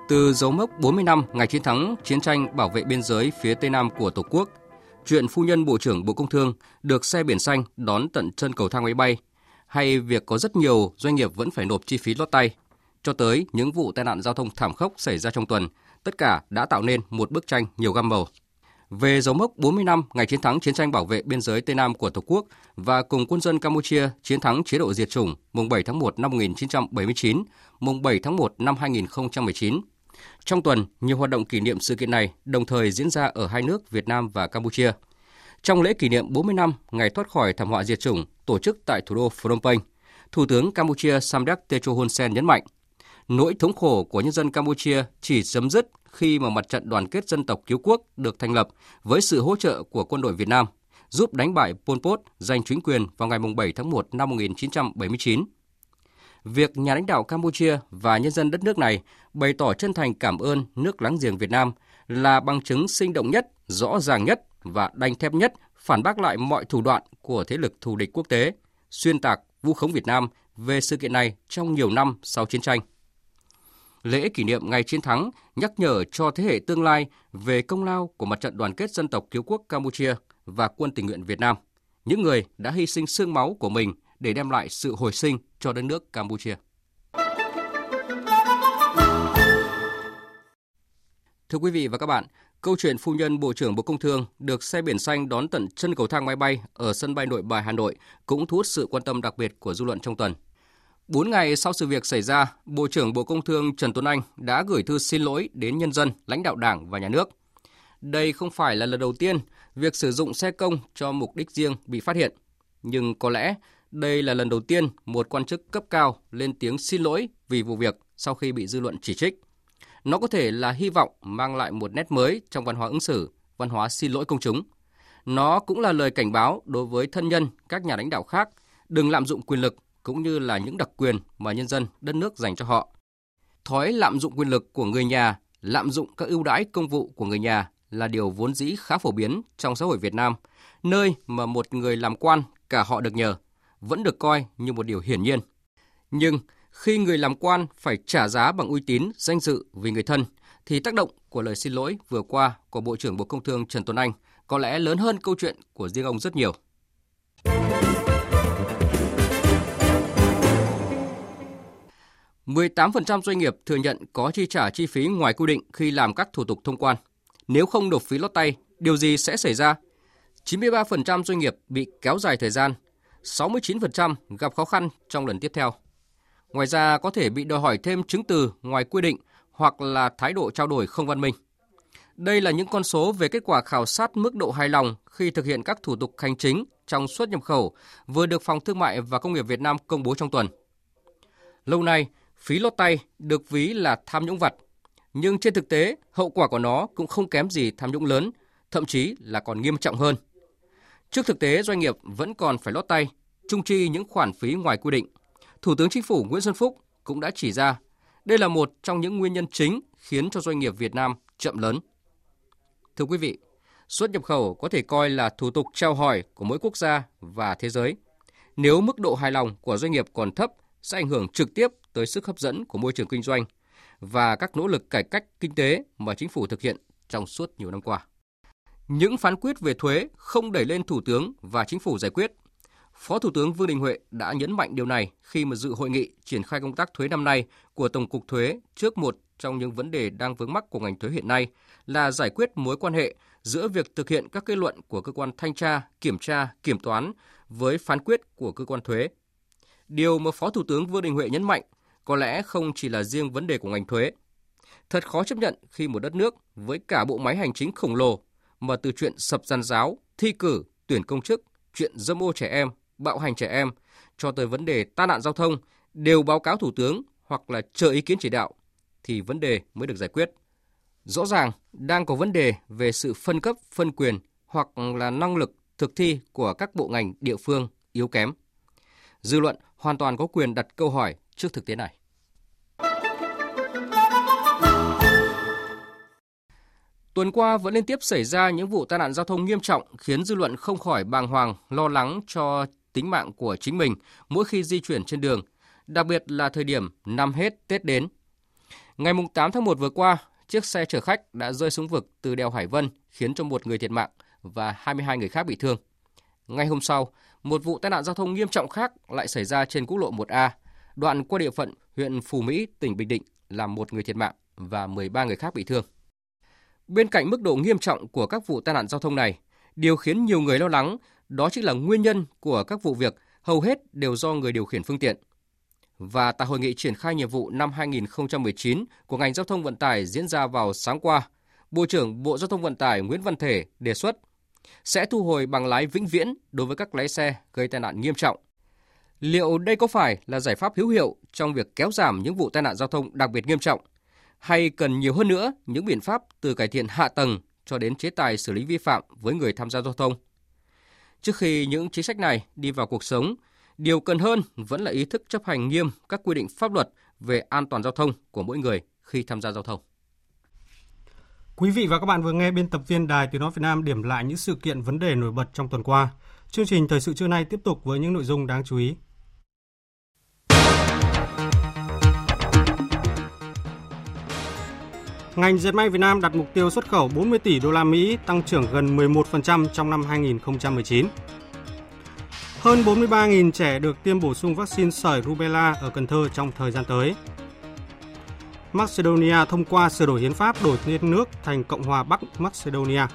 Từ dấu mốc 40 năm ngày chiến thắng chiến tranh bảo vệ biên giới phía Tây Nam của Tổ quốc, chuyện phu nhân Bộ trưởng Bộ Công Thương được xe biển xanh đón tận chân cầu thang máy bay, hay việc có rất nhiều doanh nghiệp vẫn phải nộp chi phí lót tay, cho tới những vụ tai nạn giao thông thảm khốc xảy ra trong tuần, tất cả đã tạo nên một bức tranh nhiều gam màu. Về dấu mốc 40 năm ngày chiến thắng chiến tranh bảo vệ biên giới Tây Nam của Tổ quốc và cùng quân dân Campuchia chiến thắng chế độ diệt chủng mùng 7 tháng 1 năm 1979, mùng 7 tháng 1 năm 2019. Trong tuần, nhiều hoạt động kỷ niệm sự kiện này đồng thời diễn ra ở hai nước Việt Nam và Campuchia. Trong lễ kỷ niệm 40 năm ngày thoát khỏi thảm họa diệt chủng tổ chức tại thủ đô Phnom Penh, Thủ tướng Campuchia Samdech Techo Hun Sen nhấn mạnh, nỗi thống khổ của nhân dân Campuchia chỉ chấm dứt khi mà mặt trận đoàn kết dân tộc cứu quốc được thành lập với sự hỗ trợ của quân đội Việt Nam, giúp đánh bại Pol Pot giành chính quyền vào ngày 7 tháng 1 năm 1979. Việc nhà lãnh đạo Campuchia và nhân dân đất nước này bày tỏ chân thành cảm ơn nước láng giềng Việt Nam là bằng chứng sinh động nhất, rõ ràng nhất và đanh thép nhất phản bác lại mọi thủ đoạn của thế lực thù địch quốc tế, xuyên tạc vu khống Việt Nam về sự kiện này trong nhiều năm sau chiến tranh. Lễ kỷ niệm ngày chiến thắng nhắc nhở cho thế hệ tương lai về công lao của mặt trận đoàn kết dân tộc cứu quốc Campuchia và quân tình nguyện Việt Nam, những người đã hy sinh xương máu của mình để đem lại sự hồi sinh cho đất nước Campuchia. Thưa quý vị và các bạn, câu chuyện phu nhân Bộ trưởng Bộ Công Thương được xe biển xanh đón tận chân cầu thang máy bay ở sân bay Nội Bài Hà Nội cũng thu hút sự quan tâm đặc biệt của dư luận trong tuần. 4 ngày sau sự việc xảy ra, Bộ trưởng Bộ Công Thương Trần Tuấn Anh đã gửi thư xin lỗi đến nhân dân, lãnh đạo Đảng và Nhà nước. Đây không phải là lần đầu tiên việc sử dụng xe công cho mục đích riêng bị phát hiện. Nhưng có lẽ đây là lần đầu tiên một quan chức cấp cao lên tiếng xin lỗi vì vụ việc sau khi bị dư luận chỉ trích. Nó có thể là hy vọng mang lại một nét mới trong văn hóa ứng xử, văn hóa xin lỗi công chúng. Nó cũng là lời cảnh báo đối với thân nhân các nhà lãnh đạo khác đừng lạm dụng quyền lực cũng như là những đặc quyền mà nhân dân đất nước dành cho họ. Thói lạm dụng quyền lực của người nhà, lạm dụng các ưu đãi công vụ của người nhà là điều vốn dĩ khá phổ biến trong xã hội Việt Nam, nơi mà một người làm quan cả họ được nhờ vẫn được coi như một điều hiển nhiên. Nhưng khi người làm quan phải trả giá bằng uy tín, danh dự vì người thân, thì tác động của lời xin lỗi vừa qua của Bộ trưởng Bộ Công Thương Trần Tuấn Anh có lẽ lớn hơn câu chuyện của riêng ông rất nhiều. – 18% doanh nghiệp thừa nhận có chi trả chi phí ngoài quy định khi làm các thủ tục thông quan. Nếu không nộp phí lót tay, điều gì sẽ xảy ra? 93% doanh nghiệp bị kéo dài thời gian, 69% gặp khó khăn trong lần tiếp theo. Ngoài ra có thể bị đòi hỏi thêm chứng từ ngoài quy định hoặc là thái độ trao đổi không văn minh. Đây là những con số về kết quả khảo sát mức độ hài lòng khi thực hiện các thủ tục hành chính trong xuất nhập khẩu vừa được Phòng Thương mại và Công nghiệp Việt Nam công bố trong tuần. Lâu nay, phí lót tay được ví là tham nhũng vặt, nhưng trên thực tế, hậu quả của nó cũng không kém gì tham nhũng lớn, thậm chí là còn nghiêm trọng hơn. Trước thực tế, doanh nghiệp vẫn còn phải lót tay, chung chi những khoản phí ngoài quy định. Thủ tướng Chính phủ Nguyễn Xuân Phúc cũng đã chỉ ra đây là một trong những nguyên nhân chính khiến cho doanh nghiệp Việt Nam chậm lớn. Thưa quý vị, xuất nhập khẩu có thể coi là thủ tục chào hỏi của mỗi quốc gia và thế giới. Nếu mức độ hài lòng của doanh nghiệp còn thấp sẽ ảnh hưởng trực tiếp tới sức hấp dẫn của môi trường kinh doanh và các nỗ lực cải cách kinh tế mà chính phủ thực hiện trong suốt nhiều năm qua. Những phán quyết về thuế không đẩy lên Thủ tướng và Chính phủ giải quyết. Phó Thủ tướng Vương Đình Huệ đã nhấn mạnh điều này khi mà dự hội nghị triển khai công tác thuế năm nay của Tổng cục Thuế trước một trong những vấn đề đang vướng mắc của ngành thuế hiện nay là giải quyết mối quan hệ giữa việc thực hiện các kết luận của cơ quan thanh tra, kiểm toán với phán quyết của cơ quan thuế. Điều mà Phó Thủ tướng Vương Đình Huệ nhấn mạnh có lẽ không chỉ là riêng vấn đề của ngành thuế. Thật khó chấp nhận khi một đất nước với cả bộ máy hành chính khổng lồ mà từ chuyện sập giàn giáo, thi cử, tuyển công chức, chuyện dâm ô trẻ em, bạo hành trẻ em, cho tới vấn đề tai nạn giao thông đều báo cáo Thủ tướng hoặc là chờ ý kiến chỉ đạo thì vấn đề mới được giải quyết. Rõ ràng đang có vấn đề về sự phân cấp, phân quyền hoặc là năng lực thực thi của các bộ ngành địa phương yếu kém. Dư luận hoàn toàn có quyền đặt câu hỏi trước thực tế này. Tuần qua vẫn liên tiếp xảy ra những vụ tai nạn giao thông nghiêm trọng khiến dư luận không khỏi bàng hoàng, lo lắng cho tính mạng của chính mình mỗi khi di chuyển trên đường, đặc biệt là thời điểm năm hết Tết đến. Ngày 8 tháng 1 vừa qua, chiếc xe chở khách đã rơi xuống vực từ đèo Hải Vân khiến cho một người thiệt mạng và 22 người khác bị thương. Ngay hôm sau, một vụ tai nạn giao thông nghiêm trọng khác lại xảy ra trên quốc lộ 1A, đoạn qua địa phận huyện Phú Mỹ, tỉnh Bình Định làm một người thiệt mạng và 13 người khác bị thương. Bên cạnh mức độ nghiêm trọng của các vụ tai nạn giao thông này, điều khiến nhiều người lo lắng đó chính là nguyên nhân của các vụ việc hầu hết đều do người điều khiển phương tiện. Và tại hội nghị triển khai nhiệm vụ năm 2019 của ngành giao thông vận tải diễn ra vào sáng qua, Bộ trưởng Bộ Giao thông Vận tải Nguyễn Văn Thể đề xuất sẽ thu hồi bằng lái vĩnh viễn đối với các lái xe gây tai nạn nghiêm trọng. Liệu đây có phải là giải pháp hữu hiệu trong việc kéo giảm những vụ tai nạn giao thông đặc biệt nghiêm trọng? Hay cần nhiều hơn nữa những biện pháp từ cải thiện hạ tầng cho đến chế tài xử lý vi phạm với người tham gia giao thông? Trước khi những chính sách này đi vào cuộc sống, điều cần hơn vẫn là ý thức chấp hành nghiêm các quy định pháp luật về an toàn giao thông của mỗi người khi tham gia giao thông. Quý vị và các bạn vừa nghe biên tập viên Đài Tiếng nói Việt Nam điểm lại những sự kiện vấn đề nổi bật trong tuần qua. Chương trình Thời sự trưa nay tiếp tục với những nội dung đáng chú ý. Ngành dệt may Việt Nam đặt mục tiêu xuất khẩu 40 tỷ đô la Mỹ, tăng trưởng gần 11% trong năm 2019. Hơn 43.000 trẻ được tiêm bổ sung vaccine sởi rubella ở Cần Thơ trong thời gian tới. Macedonia thông qua sửa đổi hiến pháp đổi tên nước thành Cộng hòa Bắc Macedonia.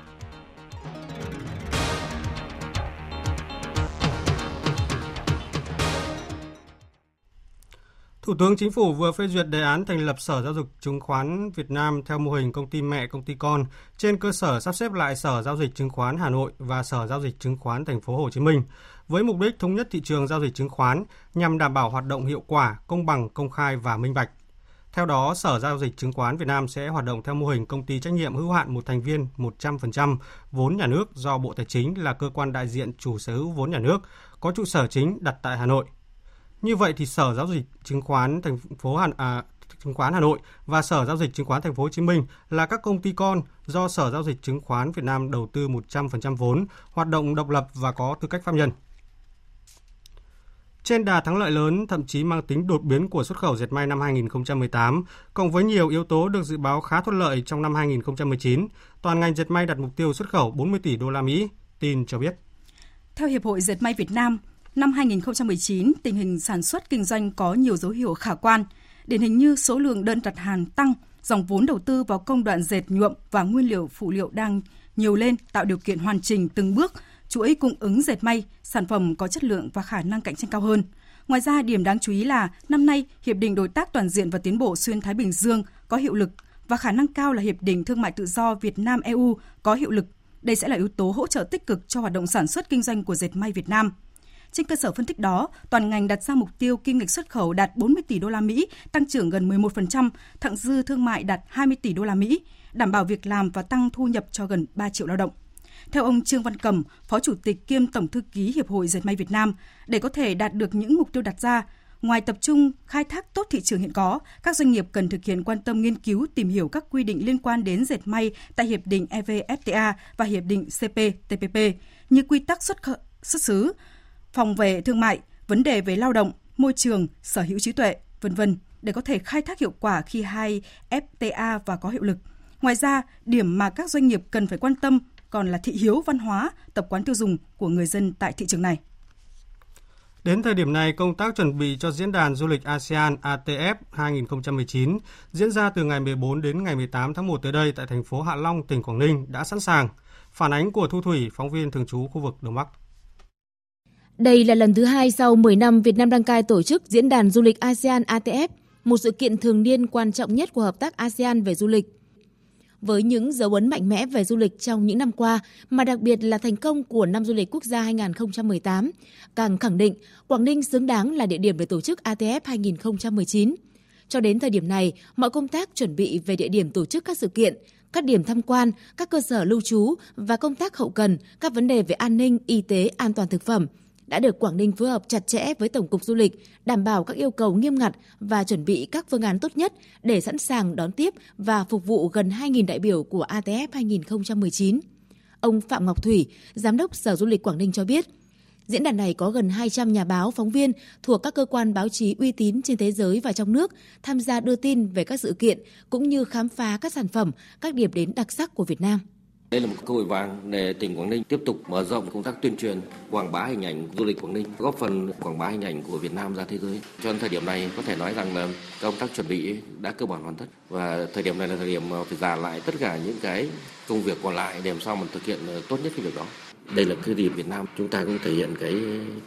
Thủ tướng Chính phủ vừa phê duyệt đề án thành lập Sở Giao dịch Chứng khoán Việt Nam theo mô hình công ty mẹ công ty con trên cơ sở sắp xếp lại Sở Giao dịch Chứng khoán Hà Nội và Sở Giao dịch Chứng khoán Thành phố Hồ Chí Minh với mục đích thống nhất thị trường giao dịch chứng khoán nhằm đảm bảo hoạt động hiệu quả, công bằng, công khai và minh bạch. Theo đó, Sở Giao dịch Chứng khoán Việt Nam sẽ hoạt động theo mô hình công ty trách nhiệm hữu hạn một thành viên 100% vốn nhà nước do Bộ Tài chính là cơ quan đại diện chủ sở hữu vốn nhà nước, có trụ sở chính đặt tại Hà Nội. Như vậy thì Sở Giao dịch Chứng khoán Hà Nội và Sở Giao dịch Chứng khoán Thành phố Hồ Chí Minh là các công ty con do Sở Giao dịch Chứng khoán Việt Nam đầu tư 100% vốn, hoạt động độc lập và có tư cách pháp nhân. Trên đà thắng lợi lớn, thậm chí mang tính đột biến của xuất khẩu dệt may năm 2018, cộng với nhiều yếu tố được dự báo khá thuận lợi trong năm 2019, toàn ngành dệt may đặt mục tiêu xuất khẩu 40 tỷ đô la Mỹ, tin cho biết. Theo Hiệp hội Dệt may Việt Nam, năm 2019, tình hình sản xuất kinh doanh có nhiều dấu hiệu khả quan, điển hình như số lượng đơn đặt hàng tăng, dòng vốn đầu tư vào công đoạn dệt nhuộm và nguyên liệu phụ liệu đang nhiều lên, tạo điều kiện hoàn chỉnh từng bước chuỗi cung ứng dệt may, sản phẩm có chất lượng và khả năng cạnh tranh cao hơn. Ngoài ra, điểm đáng chú ý là năm nay, Hiệp định Đối tác Toàn diện và Tiến bộ Xuyên Thái Bình Dương có hiệu lực và khả năng cao là Hiệp định Thương mại Tự do Việt Nam-EU có hiệu lực. Đây sẽ là yếu tố hỗ trợ tích cực cho hoạt động sản xuất kinh doanh của dệt may Việt Nam. Trên cơ sở phân tích đó, toàn ngành đặt ra mục tiêu kim ngạch xuất khẩu đạt 40 tỷ đô la Mỹ, tăng trưởng gần 11%, thặng dư thương mại đạt 20 tỷ đô la Mỹ, đảm bảo việc làm và tăng thu nhập cho gần 3 triệu lao động. Theo ông Trương Văn Cẩm, Phó Chủ tịch kiêm Tổng thư ký Hiệp hội Dệt may Việt Nam, để có thể đạt được những mục tiêu đặt ra, ngoài tập trung khai thác tốt thị trường hiện có, các doanh nghiệp cần thực hiện quan tâm nghiên cứu tìm hiểu các quy định liên quan đến dệt may tại Hiệp định EVFTA và Hiệp định CPTPP như quy tắc xuất xứ, phòng vệ thương mại, vấn đề về lao động, môi trường, sở hữu trí tuệ, v.v. để có thể khai thác hiệu quả khi hai FTA và có hiệu lực. Ngoài ra, điểm mà các doanh nghiệp cần phải quan tâm còn là thị hiếu văn hóa, tập quán tiêu dùng của người dân tại thị trường này. Đến thời điểm này, công tác chuẩn bị cho Diễn đàn Du lịch ASEAN ATF 2019 diễn ra từ ngày 14 đến ngày 18 tháng 1 tới đây tại thành phố Hạ Long, tỉnh Quảng Ninh đã sẵn sàng. Phản ánh của Thu Thủy, phóng viên thường trú khu vực Đông Bắc. Đây là lần thứ 2 sau 10 năm Việt Nam đăng cai tổ chức Diễn đàn Du lịch ASEAN ATF, một sự kiện thường niên quan trọng nhất của hợp tác ASEAN về du lịch. Với những dấu ấn mạnh mẽ về du lịch trong những năm qua, mà đặc biệt là thành công của năm du lịch quốc gia 2018, càng khẳng định Quảng Ninh xứng đáng là địa điểm để tổ chức ATF 2019. Cho đến thời điểm này, mọi công tác chuẩn bị về địa điểm tổ chức các sự kiện, các điểm tham quan, các cơ sở lưu trú và công tác hậu cần, các vấn đề về an ninh, y tế, an toàn thực phẩm đã được Quảng Ninh phối hợp chặt chẽ với Tổng cục Du lịch, đảm bảo các yêu cầu nghiêm ngặt và chuẩn bị các phương án tốt nhất để sẵn sàng đón tiếp và phục vụ gần 2.000 đại biểu của ATF 2019. Ông Phạm Ngọc Thủy, Giám đốc Sở Du lịch Quảng Ninh cho biết, diễn đàn này có gần 200 nhà báo, phóng viên thuộc các cơ quan báo chí uy tín trên thế giới và trong nước tham gia đưa tin về các sự kiện cũng như khám phá các sản phẩm, các điểm đến đặc sắc của Việt Nam. Đây là một cơ hội vàng để tỉnh Quảng Ninh tiếp tục mở rộng công tác tuyên truyền, quảng bá hình ảnh du lịch Quảng Ninh, góp phần quảng bá hình ảnh của Việt Nam ra thế giới. Cho đến thời điểm này có thể nói rằng là công tác chuẩn bị đã cơ bản hoàn tất và thời điểm này là thời điểm phải dàn lại tất cả những cái công việc còn lại để làm sao mình thực hiện tốt nhất cái việc đó. Đây là cái điểm Việt Nam chúng ta cũng thể hiện cái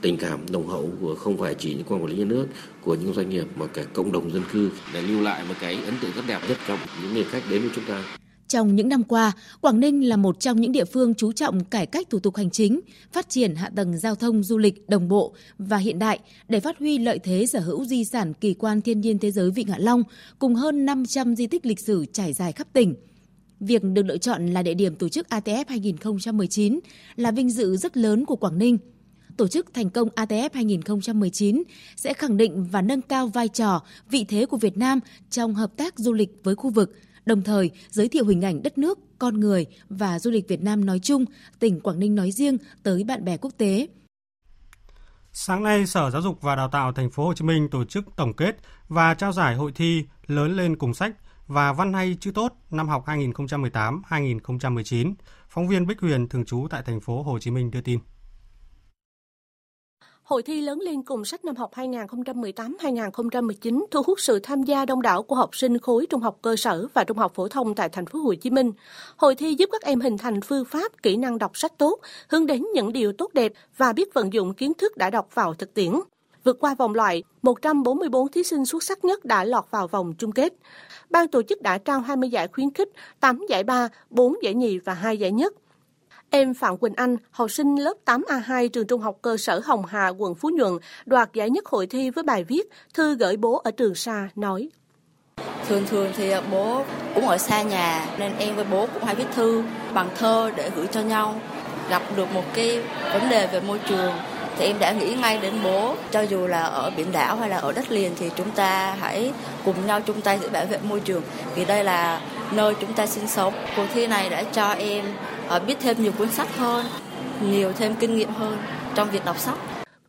tình cảm nồng hậu của không phải chỉ những quan quản lý nhà nước, của những doanh nghiệp mà cả cộng đồng dân cư để lưu lại một cái ấn tượng rất đẹp nhất trong những người khách đến với chúng ta. Trong những năm qua, Quảng Ninh là một trong những địa phương chú trọng cải cách thủ tục hành chính, phát triển hạ tầng giao thông du lịch đồng bộ và hiện đại để phát huy lợi thế sở hữu di sản kỳ quan thiên nhiên thế giới Vịnh Hạ Long cùng hơn 500 di tích lịch sử trải dài khắp tỉnh. Việc được lựa chọn là địa điểm tổ chức ATF 2019 là vinh dự rất lớn của Quảng Ninh. Tổ chức thành công ATF 2019 sẽ khẳng định và nâng cao vai trò, vị thế của Việt Nam trong hợp tác du lịch với khu vực, đồng thời giới thiệu hình ảnh đất nước, con người và du lịch Việt Nam nói chung, tỉnh Quảng Ninh nói riêng tới bạn bè quốc tế. Sáng nay, Sở Giáo dục và Đào tạo Thành phố Hồ Chí Minh tổ chức tổng kết và trao giải hội thi Lớn lên cùng sách và Văn hay chữ tốt năm học 2018-2019. Phóng viên Bích Huyền thường trú tại Thành phố Hồ Chí Minh đưa tin. Hội thi Lớn lên cùng sách năm học 2018-2019 thu hút sự tham gia đông đảo của học sinh khối trung học cơ sở và trung học phổ thông tại thành phố Hồ Chí Minh. Hội thi giúp các em hình thành phương pháp, kỹ năng đọc sách tốt, hướng đến những điều tốt đẹp và biết vận dụng kiến thức đã đọc vào thực tiễn. Vượt qua vòng loại, 144 thí sinh xuất sắc nhất đã lọt vào vòng chung kết. Ban tổ chức đã trao 20 giải khuyến khích, 8 giải ba, 4 giải nhì và 2 giải nhất. Em Phạm Quỳnh Anh, học sinh lớp 8A2 trường trung học cơ sở Hồng Hà, quận Phú Nhuận, đoạt giải nhất hội thi với bài viết Thư gửi bố ở Trường Sa nói: Thường thì bố cũng ở xa nhà nên em với bố cũng hay viết thư bằng thơ để gửi cho nhau. Gặp được một cái vấn đề về môi trường thì em đã nghĩ ngay đến bố. Cho dù là ở biển đảo hay là ở đất liền thì chúng ta hãy cùng nhau chung tay để bảo vệ môi trường, vì đây là nơi chúng ta sinh sống. Cuộc thi này đã cho em biết thêm nhiều cuốn sách hơn, nhiều thêm kinh nghiệm hơn trong việc đọc sách.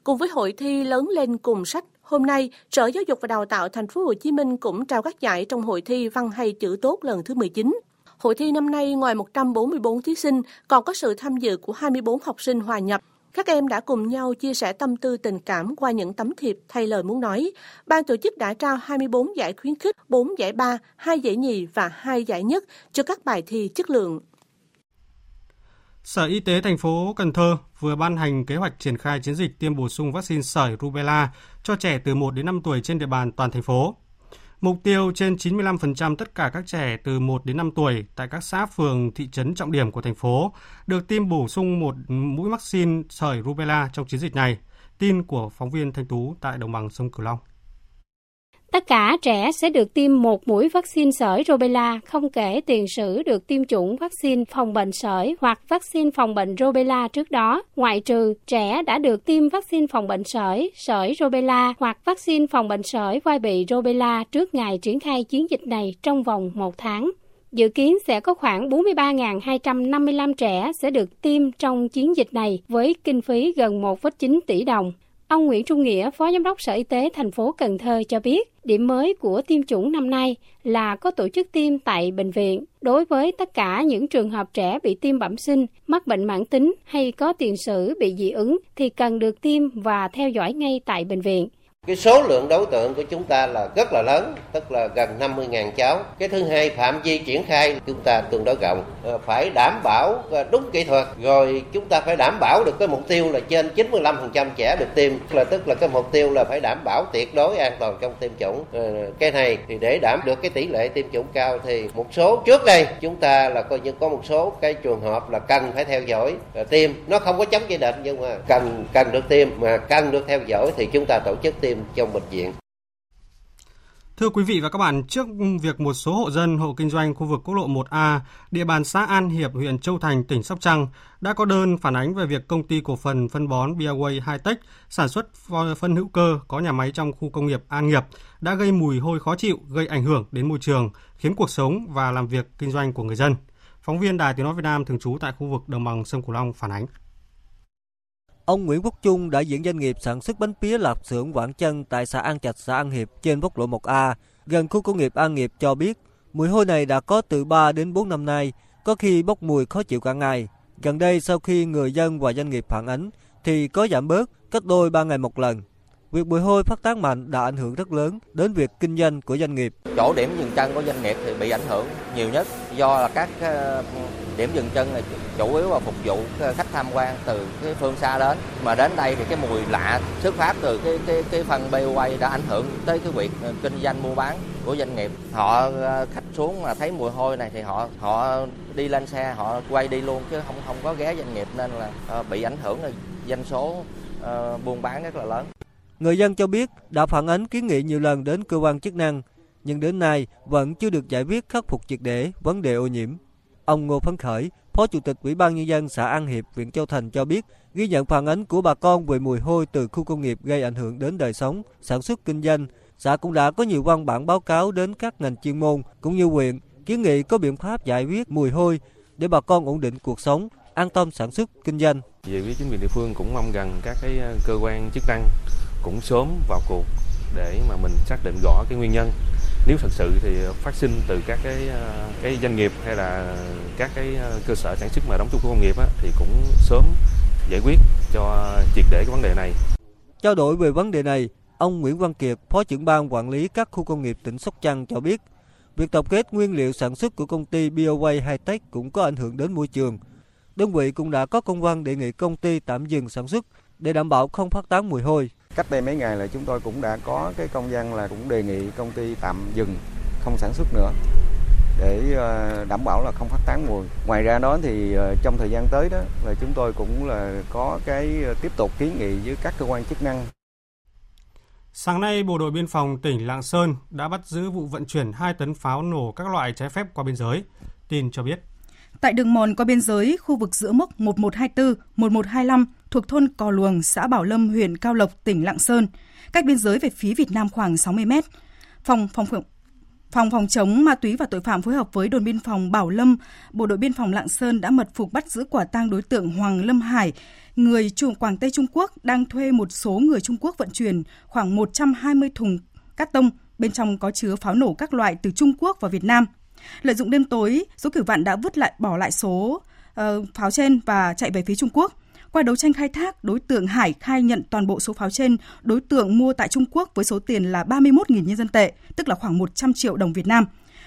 Cùng với hội thi Lớn lên cùng sách, hôm nay Sở Giáo dục và Đào tạo Thành phố Hồ Chí Minh cũng trao các giải trong hội thi Văn hay chữ tốt lần thứ 19. Hội thi năm nay ngoài 144 thí sinh còn có sự tham dự của 24 học sinh hòa nhập. Các em đã cùng nhau chia sẻ tâm tư tình cảm qua những tấm thiệp thay lời muốn nói. Ban tổ chức đã trao 24 giải khuyến khích, 4 giải ba, 2 giải nhì và 2 giải nhất cho các bài thi chất lượng. Sở Y tế thành phố Cần Thơ vừa ban hành kế hoạch triển khai chiến dịch tiêm bổ sung vaccine sởi rubella cho trẻ từ 1 đến 5 tuổi trên địa bàn toàn thành phố. Mục tiêu trên 95% tất cả các trẻ từ 1 đến 5 tuổi tại các xã, phường, thị trấn trọng điểm của thành phố được tiêm bổ sung một mũi vaccine sởi rubella trong chiến dịch này. Tin của phóng viên Thanh Tú tại đồng bằng sông Cửu Long. Tất cả trẻ sẽ được tiêm một mũi vaccine sởi rubella, không kể tiền sử được tiêm chủng vaccine phòng bệnh sởi hoặc vaccine phòng bệnh rubella trước đó, ngoại trừ trẻ đã được tiêm vaccine phòng bệnh sởi rubella hoặc vaccine phòng bệnh sởi vai bị rubella trước ngày triển khai chiến dịch này trong vòng 1 tháng. Dự kiến sẽ có khoảng 43.255 trẻ sẽ được tiêm trong chiến dịch này với kinh phí gần 1,9 tỷ đồng. Ông Nguyễn Trung Nghĩa, Phó Giám đốc Sở Y tế thành phố Cần Thơ cho biết, điểm mới của tiêm chủng năm nay là có tổ chức tiêm tại bệnh viện. Đối với tất cả những trường hợp trẻ bị tiêm bẩm sinh, mắc bệnh mãn tính hay có tiền sử bị dị ứng thì cần được tiêm và theo dõi ngay tại bệnh viện. Cái số lượng đối tượng của chúng ta là rất là lớn, tức là gần 50.000 cháu. Cái thứ hai, phạm vi triển khai chúng ta tương đối rộng, phải đảm bảo đúng kỹ thuật, rồi chúng ta phải đảm bảo được cái mục tiêu là trên 95% trẻ được tiêm, tức là cái mục tiêu là phải đảm bảo tuyệt đối an toàn trong tiêm chủng. Cái này thì để đảm được cái tỷ lệ tiêm chủng cao thì một số trước đây chúng ta là coi như có một số cái trường hợp là cần phải theo dõi tiêm, nó không có chống chỉ định nhưng mà cần được tiêm, mà cần được theo dõi thì chúng ta tổ chức tiêm trong bệnh viện. Thưa quý vị và các bạn, trước việc một số hộ dân, hộ kinh doanh khu vực quốc lộ 1A, địa bàn xã An Hiệp, huyện Châu Thành, tỉnh Sóc Trăng đã có đơn phản ánh về việc công ty cổ phần phân bón Biaway Hitech sản xuất phân hữu cơ có nhà máy trong khu công nghiệp An Nghiệp đã gây mùi hôi khó chịu, gây ảnh hưởng đến môi trường, khiến cuộc sống và làm việc kinh doanh của người dân. Phóng viên Đài Tiếng nói Việt Nam thường trú tại khu vực đồng bằng sông Cửu Long phản ánh. Ông Nguyễn Quốc Trung, đại diện doanh nghiệp sản xuất bánh pía lạp xưởng Quảng Chân tại xã An Trạch, xã An Hiệp trên quốc lộ 1A, gần khu công nghiệp An Nghiệp cho biết, mùi hôi này đã có từ 3 đến 4 năm nay, có khi bốc mùi khó chịu cả ngày. Gần đây sau khi người dân và doanh nghiệp phản ánh thì có giảm bớt, cách đôi 3 ngày một lần. Việc mùi hôi phát tán mạnh đã ảnh hưởng rất lớn đến việc kinh doanh của doanh nghiệp. Chỗ điểm dừng chân của doanh nghiệp thì bị ảnh hưởng nhiều nhất do là các điểm dừng chân này chủ yếu là phục vụ khách tham quan từ cái phương xa đến, mà đến đây thì cái mùi lạ xuất phát từ cái phần Biaway đã ảnh hưởng tới cái việc kinh doanh mua bán của doanh nghiệp. Họ khách xuống mà thấy mùi hôi này thì họ đi lên xe, họ quay đi luôn chứ không có ghé doanh nghiệp, nên là bị ảnh hưởng doanh số buôn bán rất là lớn. Người dân cho biết đã phản ánh kiến nghị nhiều lần đến cơ quan chức năng, nhưng đến nay vẫn chưa được giải quyết khắc phục triệt để vấn đề ô nhiễm. Ông Ngô Phấn Khởi, Phó Chủ tịch Ủy ban Nhân dân xã An Hiệp, huyện Châu Thành cho biết, ghi nhận phản ánh của bà con về mùi hôi từ khu công nghiệp gây ảnh hưởng đến đời sống, sản xuất kinh doanh. Xã cũng đã có nhiều văn bản báo cáo đến các ngành chuyên môn cũng như huyện, kiến nghị có biện pháp giải quyết mùi hôi để bà con ổn định cuộc sống, an tâm sản xuất kinh doanh. Về phía chính quyền địa phương cũng mong rằng các cái cơ quan chức năng cũng sớm vào cuộc để mà mình xác định rõ cái nguyên nhân. Nếu thật sự thì phát sinh từ các cái doanh nghiệp hay là các cái cơ sở sản xuất mà đóng trong khu công nghiệp thì cũng sớm giải quyết cho triệt để cái vấn đề này. Trao đổi về vấn đề này, ông Nguyễn Văn Kiệt, Phó trưởng ban quản lý các khu công nghiệp tỉnh Sóc Trăng cho biết, việc tập kết nguyên liệu sản xuất của công ty BioWay Hightech cũng có ảnh hưởng đến môi trường. Đơn vị cũng đã có công văn đề nghị công ty tạm dừng sản xuất để đảm bảo không phát tán mùi hôi. Cách đây mấy ngày là chúng tôi cũng đã có cái công văn là cũng đề nghị công ty tạm dừng không sản xuất nữa để đảm bảo là không phát tán mùi. Ngoài ra đó thì trong thời gian tới đó là chúng tôi cũng là có cái tiếp tục kiến nghị với các cơ quan chức năng. Sáng nay, Bộ đội Biên phòng tỉnh Lạng Sơn đã bắt giữ vụ vận chuyển 2 tấn pháo nổ các loại trái phép qua biên giới. Tin cho biết, tại đường mòn qua biên giới, khu vực giữa mốc 1124-1125 thuộc thôn Cò Luồng, xã Bảo Lâm, huyện Cao Lộc, tỉnh Lạng Sơn, cách biên giới về phía Việt Nam khoảng 60 mét. Phòng phòng chống ma túy và tội phạm phối hợp với đồn biên phòng Bảo Lâm, Bộ đội Biên phòng Lạng Sơn đã mật phục bắt giữ quả tang đối tượng Hoàng Lâm Hải, người Quảng Tây Trung Quốc, đang thuê một số người Trung Quốc vận chuyển khoảng 120 thùng cát tông, bên trong có chứa pháo nổ các loại từ Trung Quốc vào Việt Nam. Lợi dụng đêm tối, số cửu vạn đã bỏ lại số pháo trên và chạy về phía Trung Quốc. Qua đấu tranh khai thác, đối tượng Hải khai nhận toàn bộ số pháo trên đối tượng mua tại Trung Quốc với số tiền là 31.000 nhân dân tệ, tức là khoảng 100 triệu đồng Việt Nam,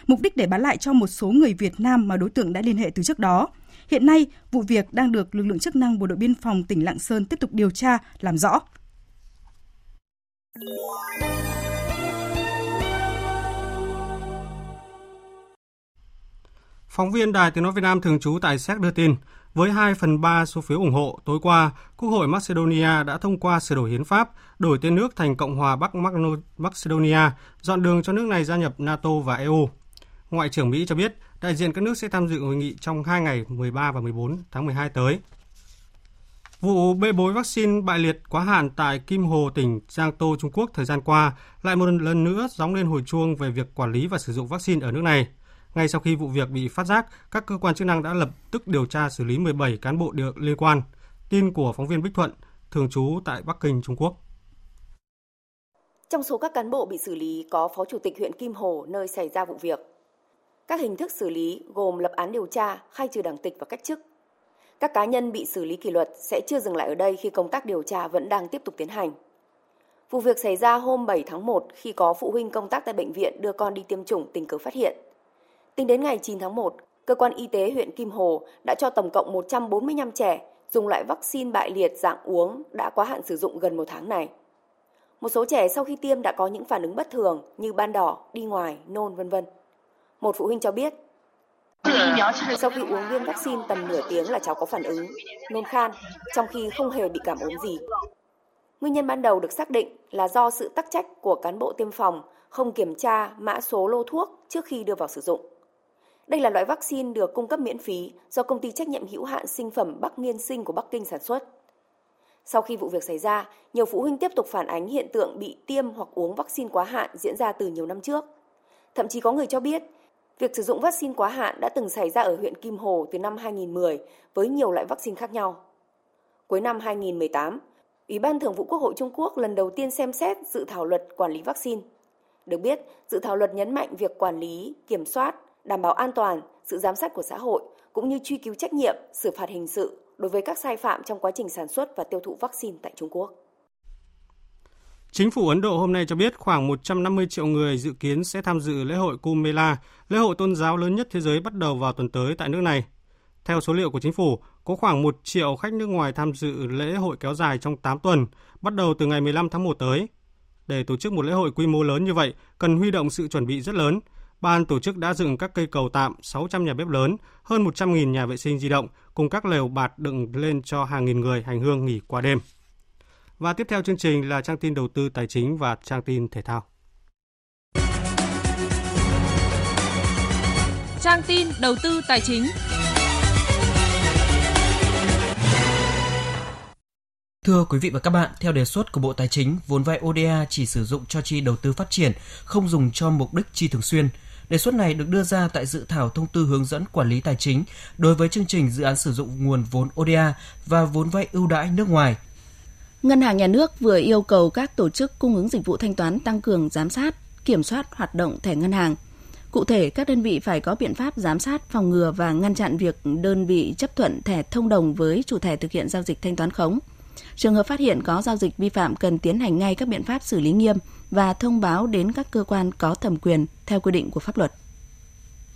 mục đích để bán lại cho một số người Việt Nam mà đối tượng đã liên hệ từ trước đó. Hiện nay, vụ việc đang được lực lượng chức năng Bộ đội Biên phòng tỉnh Lạng Sơn tiếp tục điều tra, làm rõ. Phóng viên Đài Tiếng nói Việt Nam thường trú tại Séc đưa tin, với 2/3 số phiếu ủng hộ, tối qua, Quốc hội Macedonia đã thông qua sửa đổi hiến pháp, đổi tên nước thành Cộng hòa Bắc Macedonia, dọn đường cho nước này gia nhập NATO và EU. Ngoại trưởng Mỹ cho biết, đại diện các nước sẽ tham dự hội nghị trong 2 ngày 13 và 14 tháng 12 tới. Vụ bê bối vaccine bại liệt quá hạn tại Kim Hồ, tỉnh Giang Tô, Trung Quốc thời gian qua lại một lần nữa gióng lên hồi chuông về việc quản lý và sử dụng vaccine ở nước này. Ngay sau khi vụ việc bị phát giác, các cơ quan chức năng đã lập tức điều tra xử lý 17 cán bộ liên quan. Tin của phóng viên Bích Thuận, thường trú tại Bắc Kinh, Trung Quốc. Trong số các cán bộ bị xử lý có Phó Chủ tịch huyện Kim Hồ, nơi xảy ra vụ việc. Các hình thức xử lý gồm lập án điều tra, khai trừ đảng tịch và cách chức. Các cá nhân bị xử lý kỷ luật sẽ chưa dừng lại ở đây khi công tác điều tra vẫn đang tiếp tục tiến hành. Vụ việc xảy ra hôm 7 tháng 1 khi có phụ huynh công tác tại bệnh viện đưa con đi tiêm chủng tình cờ phát hiện. Tính đến ngày 9 tháng 1, cơ quan y tế huyện Kim Hồ đã cho tổng cộng 145 trẻ dùng loại vaccine bại liệt dạng uống đã quá hạn sử dụng gần một tháng này. Một số trẻ sau khi tiêm đã có những phản ứng bất thường như ban đỏ, đi ngoài, nôn, v.v. Một phụ huynh cho biết, sau khi uống viên vaccine tầm nửa tiếng là cháu có phản ứng, nôn khan, trong khi không hề bị cảm ốm gì. Nguyên nhân ban đầu được xác định là do sự tắc trách của cán bộ tiêm phòng không kiểm tra mã số lô thuốc trước khi đưa vào sử dụng. Đây là loại vaccine được cung cấp miễn phí do công ty trách nhiệm hữu hạn sinh phẩm Bắc Nghiên Sinh của Bắc Kinh sản xuất. Sau khi vụ việc xảy ra, nhiều phụ huynh tiếp tục phản ánh hiện tượng bị tiêm hoặc uống vaccine quá hạn diễn ra từ nhiều năm trước. Thậm chí có người cho biết, việc sử dụng vaccine quá hạn đã từng xảy ra ở huyện Kim Hồ từ năm 2010 với nhiều loại vaccine khác nhau. Cuối năm 2018, Ủy ban Thường vụ Quốc hội Trung Quốc lần đầu tiên xem xét dự thảo luật quản lý vaccine. Được biết, dự thảo luật nhấn mạnh việc quản lý, kiểm soát, đảm bảo an toàn, sự giám sát của xã hội, cũng như truy cứu trách nhiệm, xử phạt hình sự đối với các sai phạm trong quá trình sản xuất và tiêu thụ vaccine tại Trung Quốc. Chính phủ Ấn Độ hôm nay cho biết khoảng 150 triệu người dự kiến sẽ tham dự lễ hội Kumbh Mela, lễ hội tôn giáo lớn nhất thế giới bắt đầu vào tuần tới tại nước này. Theo số liệu của chính phủ, có khoảng 1 triệu khách nước ngoài tham dự lễ hội kéo dài trong 8 tuần, bắt đầu từ ngày 15 tháng 1 tới. Để tổ chức một lễ hội quy mô lớn như vậy, cần huy động sự chuẩn bị rất lớn. Ban tổ chức đã dựng các cây cầu tạm, 600 nhà bếp lớn, hơn 100.000 nhà vệ sinh di động, cùng các lều bạt đựng lên cho hàng nghìn người hành hương nghỉ qua đêm. Và tiếp theo chương trình là trang tin đầu tư tài chính và trang tin thể thao. Trang tin đầu tư tài chính. Thưa quý vị và các bạn, theo đề xuất của Bộ Tài chính, vốn vay ODA chỉ sử dụng cho chi đầu tư phát triển, không dùng cho mục đích chi thường xuyên. Đề xuất này được đưa ra tại dự thảo thông tư hướng dẫn quản lý tài chính đối với chương trình dự án sử dụng nguồn vốn ODA và vốn vay ưu đãi nước ngoài. Ngân hàng Nhà nước vừa yêu cầu các tổ chức cung ứng dịch vụ thanh toán tăng cường giám sát, kiểm soát hoạt động thẻ ngân hàng. Cụ thể, các đơn vị phải có biện pháp giám sát, phòng ngừa và ngăn chặn việc đơn vị chấp thuận thẻ thông đồng với chủ thẻ thực hiện giao dịch thanh toán khống. Trường hợp phát hiện có giao dịch vi phạm cần tiến hành ngay các biện pháp xử lý nghiêm và thông báo đến các cơ quan có thẩm quyền theo quy định của pháp luật.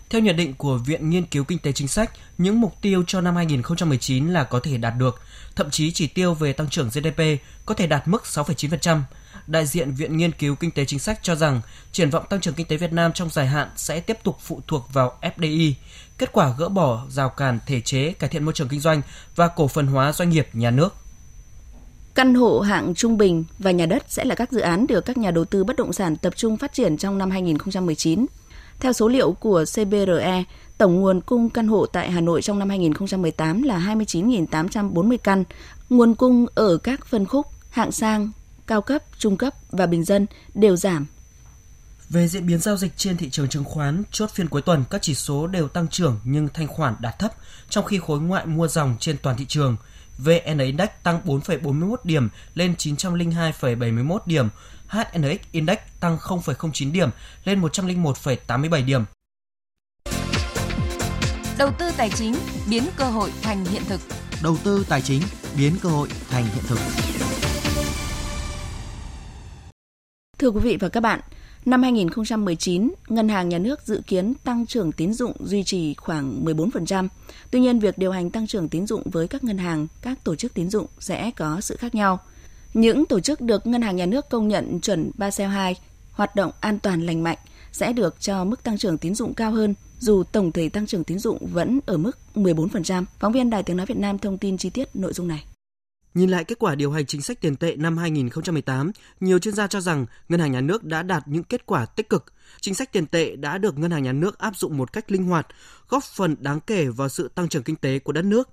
Theo nhận định của Viện Nghiên cứu Kinh tế Chính sách, những mục tiêu cho năm 2019 là có thể đạt được, thậm chí chỉ tiêu về tăng trưởng GDP có thể đạt mức 6,9%. Đại diện Viện Nghiên cứu Kinh tế Chính sách cho rằng triển vọng tăng trưởng kinh tế Việt Nam trong dài hạn sẽ tiếp tục phụ thuộc vào FDI, kết quả gỡ bỏ rào cản thể chế, cải thiện môi trường kinh doanh và cổ phần hóa doanh nghiệp nhà nước. Căn hộ hạng trung bình và nhà đất sẽ là các dự án được các nhà đầu tư bất động sản tập trung phát triển trong năm 2019. Theo số liệu của CBRE, tổng nguồn cung căn hộ tại Hà Nội trong năm 2018 là 29.840 căn. Nguồn cung ở các phân khúc hạng sang, cao cấp, trung cấp và bình dân đều giảm. Về diễn biến giao dịch trên thị trường chứng khoán, chốt phiên cuối tuần các chỉ số đều tăng trưởng nhưng thanh khoản đạt thấp, trong khi khối ngoại mua ròng trên toàn thị trường. VN Index tăng 4,41 điểm lên 902,71 điểm, HNX Index tăng 0,09 điểm lên 101,87 điểm. Đầu tư tài chính biến cơ hội thành hiện thực. Thưa quý vị và các bạn, năm 2019, Ngân hàng Nhà nước dự kiến tăng trưởng tín dụng duy trì khoảng 14%. Tuy nhiên, việc điều hành tăng trưởng tín dụng với các ngân hàng, các tổ chức tín dụng sẽ có sự khác nhau. Những tổ chức được Ngân hàng Nhà nước công nhận chuẩn Basel II, hoạt động an toàn lành mạnh, sẽ được cho mức tăng trưởng tín dụng cao hơn, dù tổng thể tăng trưởng tín dụng vẫn ở mức 14%. Phóng viên Đài Tiếng Nói Việt Nam thông tin chi tiết nội dung này. Nhìn lại kết quả điều hành chính sách tiền tệ năm 2018, nhiều chuyên gia cho rằng Ngân hàng Nhà nước đã đạt những kết quả tích cực. Chính sách tiền tệ đã được Ngân hàng Nhà nước áp dụng một cách linh hoạt, góp phần đáng kể vào sự tăng trưởng kinh tế của đất nước.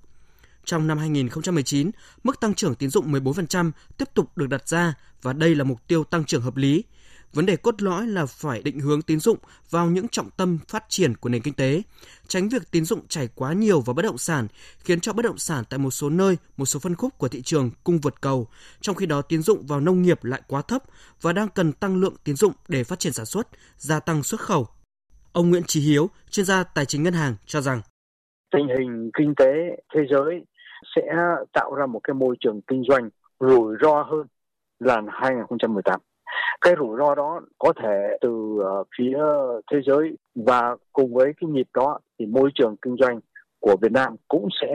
Trong năm 2019, mức tăng trưởng tín dụng 14% tiếp tục được đặt ra và đây là mục tiêu tăng trưởng hợp lý. Vấn đề cốt lõi là phải định hướng tín dụng vào những trọng tâm phát triển của nền kinh tế, tránh việc tín dụng chảy quá nhiều vào bất động sản, khiến cho bất động sản tại một số nơi, một số phân khúc của thị trường cung vượt cầu, trong khi đó tín dụng vào nông nghiệp lại quá thấp và đang cần tăng lượng tín dụng để phát triển sản xuất, gia tăng xuất khẩu. Ông Nguyễn Chí Hiếu, chuyên gia tài chính ngân hàng cho rằng tình hình kinh tế thế giới sẽ tạo ra một cái môi trường kinh doanh rủi ro hơn là 2018. Cái rủi ro đó có thể từ phía thế giới và cùng với cái nhịp đó thì môi trường kinh doanh của Việt Nam cũng sẽ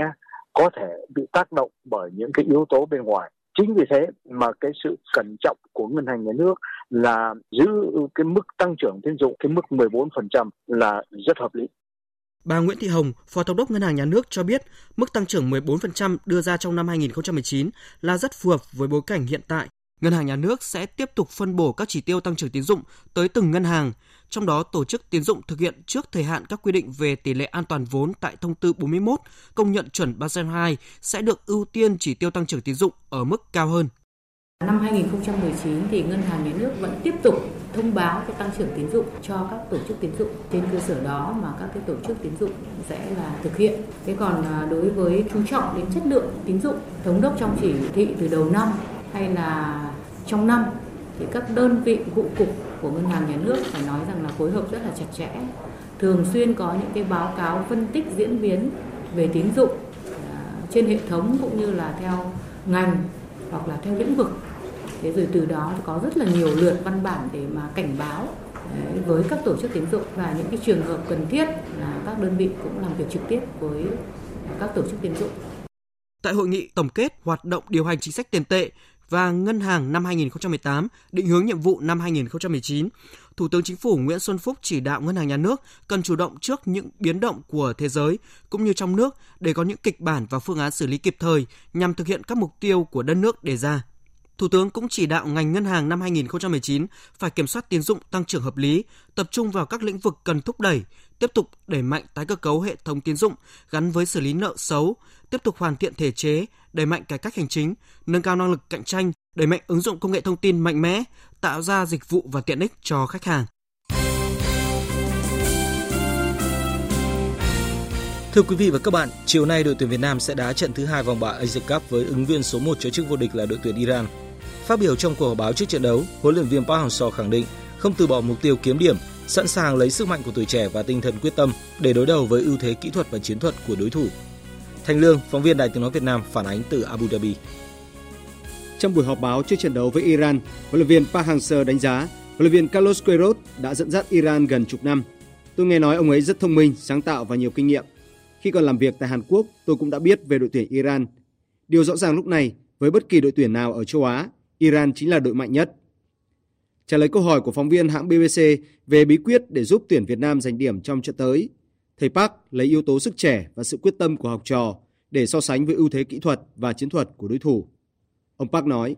có thể bị tác động bởi những cái yếu tố bên ngoài. Chính vì thế mà cái sự cẩn trọng của Ngân hàng Nhà nước là giữ cái mức tăng trưởng tín dụng, cái mức 14% là rất hợp lý. Bà Nguyễn Thị Hồng, Phó Thống đốc Ngân hàng Nhà nước cho biết, mức tăng trưởng 14% đưa ra trong năm 2019 là rất phù hợp với bối cảnh hiện tại. Ngân hàng Nhà nước sẽ tiếp tục phân bổ các chỉ tiêu tăng trưởng tín dụng tới từng ngân hàng, trong đó tổ chức tín dụng thực hiện trước thời hạn các quy định về tỷ lệ an toàn vốn tại thông tư 41 công nhận chuẩn Basel II sẽ được ưu tiên chỉ tiêu tăng trưởng tín dụng ở mức cao hơn. Năm 2019 thì Ngân hàng Nhà nước vẫn tiếp tục thông báo cái tăng trưởng tín dụng cho các tổ chức tín dụng, trên cơ sở đó mà các cái tổ chức tín dụng sẽ là thực hiện. Thế còn đối với chú trọng đến chất lượng tín dụng, Thống đốc trong chỉ thị từ đầu năm hay là trong năm thì các đơn vị vụ cục của Ngân hàng Nhà nước phải nói rằng là phối hợp rất là chặt chẽ, thường xuyên có những cái báo cáo phân tích diễn biến về tín dụng trên hệ thống cũng như là theo ngành hoặc là theo lĩnh vực. Thế rồi từ đó có rất là nhiều lượt văn bản để mà cảnh báo với các tổ chức tín dụng và những cái trường hợp cần thiết là các đơn vị cũng làm việc trực tiếp với các tổ chức tín dụng. Tại hội nghị tổng kết hoạt động điều hành chính sách tiền tệ và ngân hàng năm 2018, định hướng nhiệm vụ năm 2019, Thủ tướng Chính phủ Nguyễn Xuân Phúc chỉ đạo Ngân hàng Nhà nước cần chủ động trước những biến động của thế giới cũng như trong nước để có những kịch bản và phương án xử lý kịp thời nhằm thực hiện các mục tiêu của đất nước đề ra. Thủ tướng cũng chỉ đạo ngành ngân hàng năm 2019 phải kiểm soát tín dụng tăng trưởng hợp lý, tập trung vào các lĩnh vực cần thúc đẩy, tiếp tục đẩy mạnh tái cơ cấu hệ thống tín dụng gắn với xử lý nợ xấu, tiếp tục hoàn thiện thể chế, đẩy mạnh cải cách hành chính, nâng cao năng lực cạnh tranh, đẩy mạnh ứng dụng công nghệ thông tin mạnh mẽ, tạo ra dịch vụ và tiện ích cho khách hàng. Thưa quý vị và các bạn, chiều nay đội tuyển Việt Nam sẽ đá trận thứ 2 vòng bảng Asia Cup với ứng viên số 1 cho chức vô địch là đội tuyển Iran. Phát biểu trong cuộc họp báo trước trận đấu, huấn luyện viên Park Hang-seo khẳng định không từ bỏ mục tiêu kiếm điểm, sẵn sàng lấy sức mạnh của tuổi trẻ và tinh thần quyết tâm để đối đầu với ưu thế kỹ thuật và chiến thuật của đối thủ. Thành Lương, phóng viên Đài Tiếng Nói Việt Nam phản ánh từ Abu Dhabi. Trong buổi họp báo trước trận đấu với Iran, huấn luyện viên Park Hang-seo đánh giá huấn luyện viên Carlos Queiroz đã dẫn dắt Iran gần chục năm. Tôi nghe nói ông ấy rất thông minh, sáng tạo và nhiều kinh nghiệm. Khi còn làm việc tại Hàn Quốc, tôi cũng đã biết về đội tuyển Iran. Điều rõ ràng lúc này, với bất kỳ đội tuyển nào ở châu Á, Iran chính là đội mạnh nhất. Trả lời câu hỏi của phóng viên hãng BBC về bí quyết để giúp tuyển Việt Nam giành điểm trong trận tới, thầy Park lấy yếu tố sức trẻ và sự quyết tâm của học trò để so sánh với ưu thế kỹ thuật và chiến thuật của đối thủ. Ông Park nói,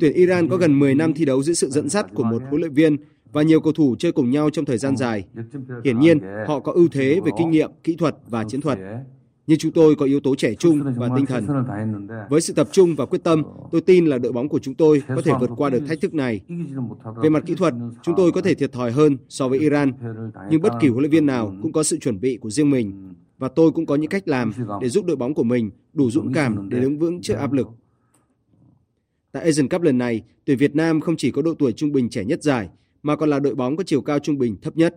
tuyển Iran có gần 10 năm thi đấu dưới sự dẫn dắt của một huấn luyện viên và nhiều cầu thủ chơi cùng nhau trong thời gian dài. Hiển nhiên, họ có ưu thế về kinh nghiệm, kỹ thuật và chiến thuật. Nhưng chúng tôi có yếu tố trẻ trung và tinh thần. Với sự tập trung và quyết tâm, tôi tin là đội bóng của chúng tôi có thể vượt qua được thách thức này. Về mặt kỹ thuật, chúng tôi có thể thiệt thòi hơn so với Iran, nhưng bất kỳ huấn luyện viên nào cũng có sự chuẩn bị của riêng mình. Và tôi cũng có những cách làm để giúp đội bóng của mình đủ dũng cảm để đứng vững trước áp lực. Tại Asian Cup lần này, tuyển Việt Nam không chỉ có độ tuổi trung bình trẻ nhất giải, mà còn là đội bóng có chiều cao trung bình thấp nhất.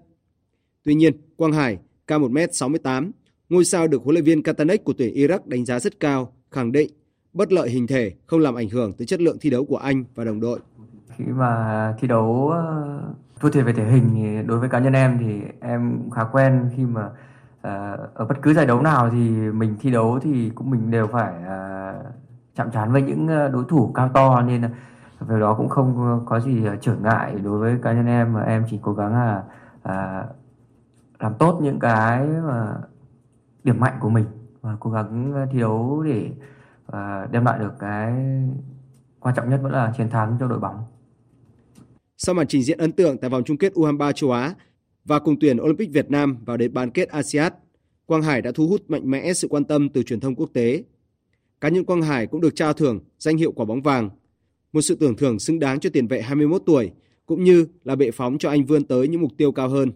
Tuy nhiên, Quang Hải, cao 1m68, ngôi sao được huấn luyện viên Katanek của tuyển Iraq đánh giá rất cao, khẳng định bất lợi hình thể không làm ảnh hưởng tới chất lượng thi đấu của anh và đồng đội. Khi mà thi đấu thua thiệt về thể hình thì đối với cá nhân em thì em cũng khá quen, khi mà ở bất cứ giải đấu nào thì mình thi đấu thì mình đều phải chạm trán với những đối thủ cao to, nên về đó cũng không có gì trở ngại đối với cá nhân em, mà em chỉ cố gắng là làm tốt những cái mà điểm mạnh của mình và cố gắng thi đấu để đem lại được cái quan trọng nhất vẫn là chiến thắng cho đội bóng. Sau màn trình diễn ấn tượng tại vòng chung kết U23 châu Á và cùng tuyển Olympic Việt Nam vào đến bán kết ASEAN, Quang Hải đã thu hút mạnh mẽ sự quan tâm từ truyền thông quốc tế. Cá nhân Quang Hải cũng được trao thưởng danh hiệu quả bóng vàng, một sự tưởng thưởng xứng đáng cho tiền vệ 21 tuổi, cũng như là bệ phóng cho anh vươn tới những mục tiêu cao hơn.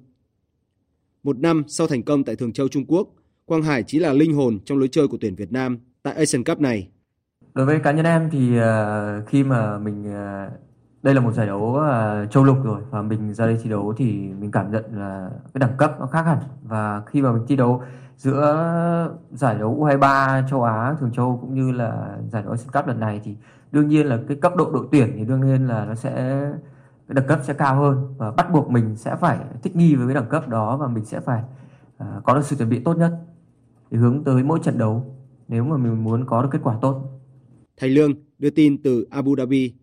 Một năm sau thành công tại Thường Châu Trung Quốc, Quang Hải chính là linh hồn trong lối chơi của tuyển Việt Nam tại Asian Cup này. Đối với cá nhân em thì khi mà đây là một giải đấu châu lục rồi và mình ra đây thi đấu thì mình cảm nhận là cái đẳng cấp nó khác hẳn. Và khi mà mình thi đấu giữa giải đấu U23 châu Á Thường Châu cũng như là giải đấu Asian Cup lần này thì đương nhiên là cái cấp độ đội tuyển thì đương nhiên là nó sẽ cái đẳng cấp sẽ cao hơn và bắt buộc mình sẽ phải thích nghi với cái đẳng cấp đó và mình sẽ phải có được sự chuẩn bị tốt nhất để hướng tới mỗi trận đấu nếu mà mình muốn có được kết quả tốt. Thành Lương đưa tin từ Abu Dhabi.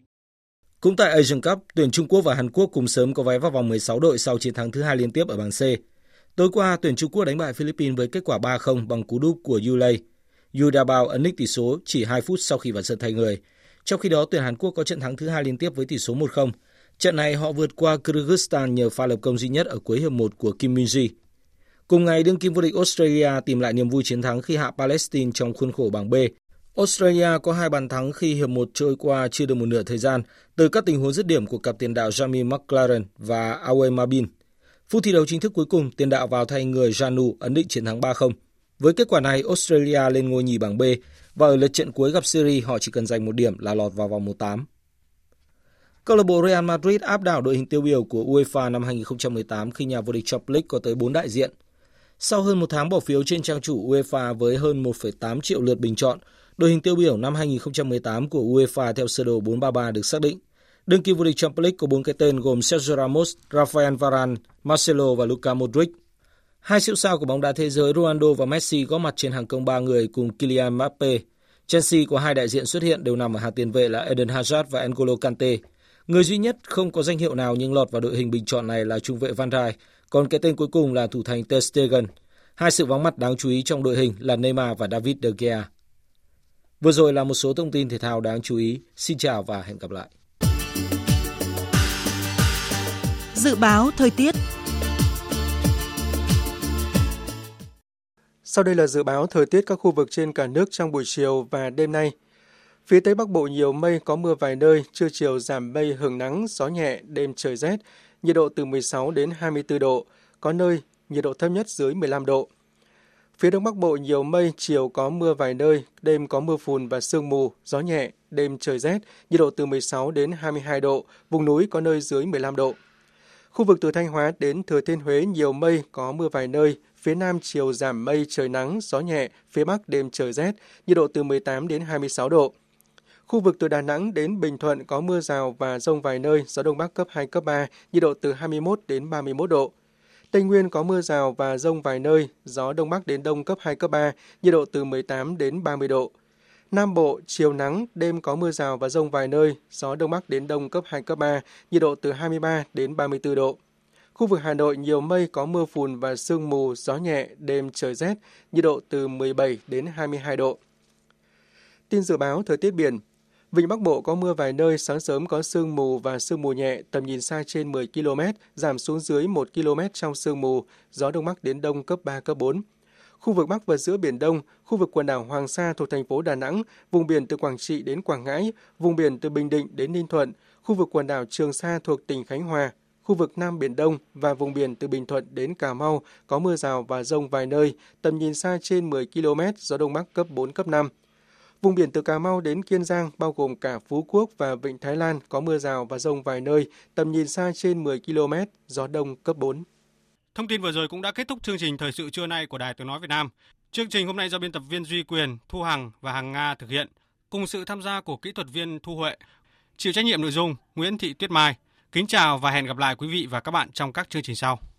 Cũng tại Asian Cup, tuyển Trung Quốc và Hàn Quốc cùng sớm có vé vào vòng 16 đội sau chiến thắng thứ 2 liên tiếp ở bảng C. Tối qua, tuyển Trung Quốc đánh bại Philippines với kết quả 3-0 bằng cú đúp của Yulei. Yu Dabao ấn định tỷ số chỉ 2 phút sau khi vào sân thay người. Trong khi đó, tuyển Hàn Quốc có trận thắng thứ 2 liên tiếp với tỷ số 1-0. Trận này họ vượt qua Kyrgyzstan nhờ pha lập công duy nhất ở cuối hiệp 1 của Kim Min-ji. Cùng ngày, đương kim vô địch Australia tìm lại niềm vui chiến thắng khi hạ Palestine trong khuôn khổ bảng B. Australia có 2 bàn thắng khi hiệp 1 trôi qua chưa được một nửa thời gian từ các tình huống dứt điểm của cặp tiền đạo Jamie McLaren và Awey Mabin. Phút thi đấu chính thức cuối cùng, tiền đạo vào thay người Janu ấn định chiến thắng 3-0. Với kết quả này, Australia lên ngôi nhì bảng B và ở lượt trận cuối gặp Syria họ chỉ cần giành 1 điểm là lọt vào vòng 1/8. Câu lạc bộ Real Madrid áp đảo đội hình tiêu biểu của UEFA năm 2018 khi nhà vô địch Champions League có tới 4 đại diện. Sau hơn 1 tháng bỏ phiếu trên trang chủ UEFA với hơn 1,8 triệu lượt bình chọn, đội hình tiêu biểu năm 2018 của UEFA theo sơ đồ 4-3-3 được xác định. Đương kim vô địch Champions League có 4 cái tên gồm Sergio Ramos, Rafael Varane, Marcelo và Luka Modric. 2 siêu sao của bóng đá thế giới Ronaldo và Messi góp mặt trên hàng công 3 người cùng Kylian Mbappé. Chelsea có 2 đại diện xuất hiện đều nằm ở hàng tiền vệ là Eden Hazard và N'Golo Kante. Người duy nhất không có danh hiệu nào nhưng lọt vào đội hình bình chọn này là trung vệ Van Dijk, còn cái tên cuối cùng là thủ thành Ter Stegen. 2 sự vắng mặt đáng chú ý trong đội hình là Neymar và David De Gea. Vừa rồi là một số thông tin thể thao đáng chú ý. Xin chào và hẹn gặp lại. Dự báo thời tiết. Sau đây là dự báo thời tiết các khu vực trên cả nước trong buổi chiều và đêm nay. Phía Tây Bắc Bộ nhiều mây, có mưa vài nơi, trưa chiều giảm mây hưởng nắng, gió nhẹ, đêm trời rét, nhiệt độ từ 16 đến 24 độ, có nơi nhiệt độ thấp nhất dưới 15 độ. Phía Đông Bắc Bộ nhiều mây, chiều có mưa vài nơi, đêm có mưa phùn và sương mù, gió nhẹ, đêm trời rét, nhiệt độ từ 16 đến 22 độ, vùng núi có nơi dưới 15 độ. Khu vực từ Thanh Hóa đến Thừa Thiên Huế nhiều mây, có mưa vài nơi. Phía Nam chiều giảm mây, trời nắng, gió nhẹ. Phía Bắc đêm trời rét, nhiệt độ từ 18 đến 26 độ. Khu vực từ Đà Nẵng đến Bình Thuận có mưa rào và dông vài nơi, gió Đông Bắc cấp 2, cấp 3, nhiệt độ từ 21 đến 31 độ. Tây Nguyên có mưa rào và dông vài nơi, gió Đông Bắc đến Đông cấp 2, cấp 3, nhiệt độ từ 18 đến 30 độ. Nam Bộ, chiều nắng, đêm có mưa rào và dông vài nơi, gió Đông Bắc đến Đông cấp 2, cấp 3, nhiệt độ từ 23 đến 34 độ. Khu vực Hà Nội nhiều mây, có mưa phùn và sương mù, gió nhẹ, đêm trời rét, nhiệt độ từ 17 đến 22 độ. Tin dự báo thời tiết biển. Vịnh Bắc Bộ có mưa vài nơi, sáng sớm có sương mù và sương mù nhẹ, tầm nhìn xa trên 10 km, giảm xuống dưới 1 km trong sương mù, gió Đông Bắc đến Đông cấp 3, cấp 4. Khu vực Bắc và giữa Biển Đông, khu vực quần đảo Hoàng Sa thuộc thành phố Đà Nẵng, vùng biển từ Quảng Trị đến Quảng Ngãi, vùng biển từ Bình Định đến Ninh Thuận, khu vực quần đảo Trường Sa thuộc tỉnh Khánh Hòa, khu vực Nam Biển Đông và vùng biển từ Bình Thuận đến Cà Mau có mưa rào và dông vài nơi, tầm nhìn xa trên 10 km, gió Đông Bắc cấp 4, cấp 5. Vùng biển từ Cà Mau đến Kiên Giang, bao gồm cả Phú Quốc và Vịnh Thái Lan, có mưa rào và dông vài nơi, tầm nhìn xa trên 10 km, gió Đông cấp 4. Thông tin vừa rồi cũng đã kết thúc chương trình Thời sự trưa nay của Đài Tiếng Nói Việt Nam. Chương trình hôm nay do biên tập viên Duy Quyền, Thu Hằng và Hằng Nga thực hiện, cùng sự tham gia của kỹ thuật viên Thu Huệ. Chịu trách nhiệm nội dung Nguyễn Thị Tuyết Mai. Kính chào và hẹn gặp lại quý vị và các bạn trong các chương trình sau.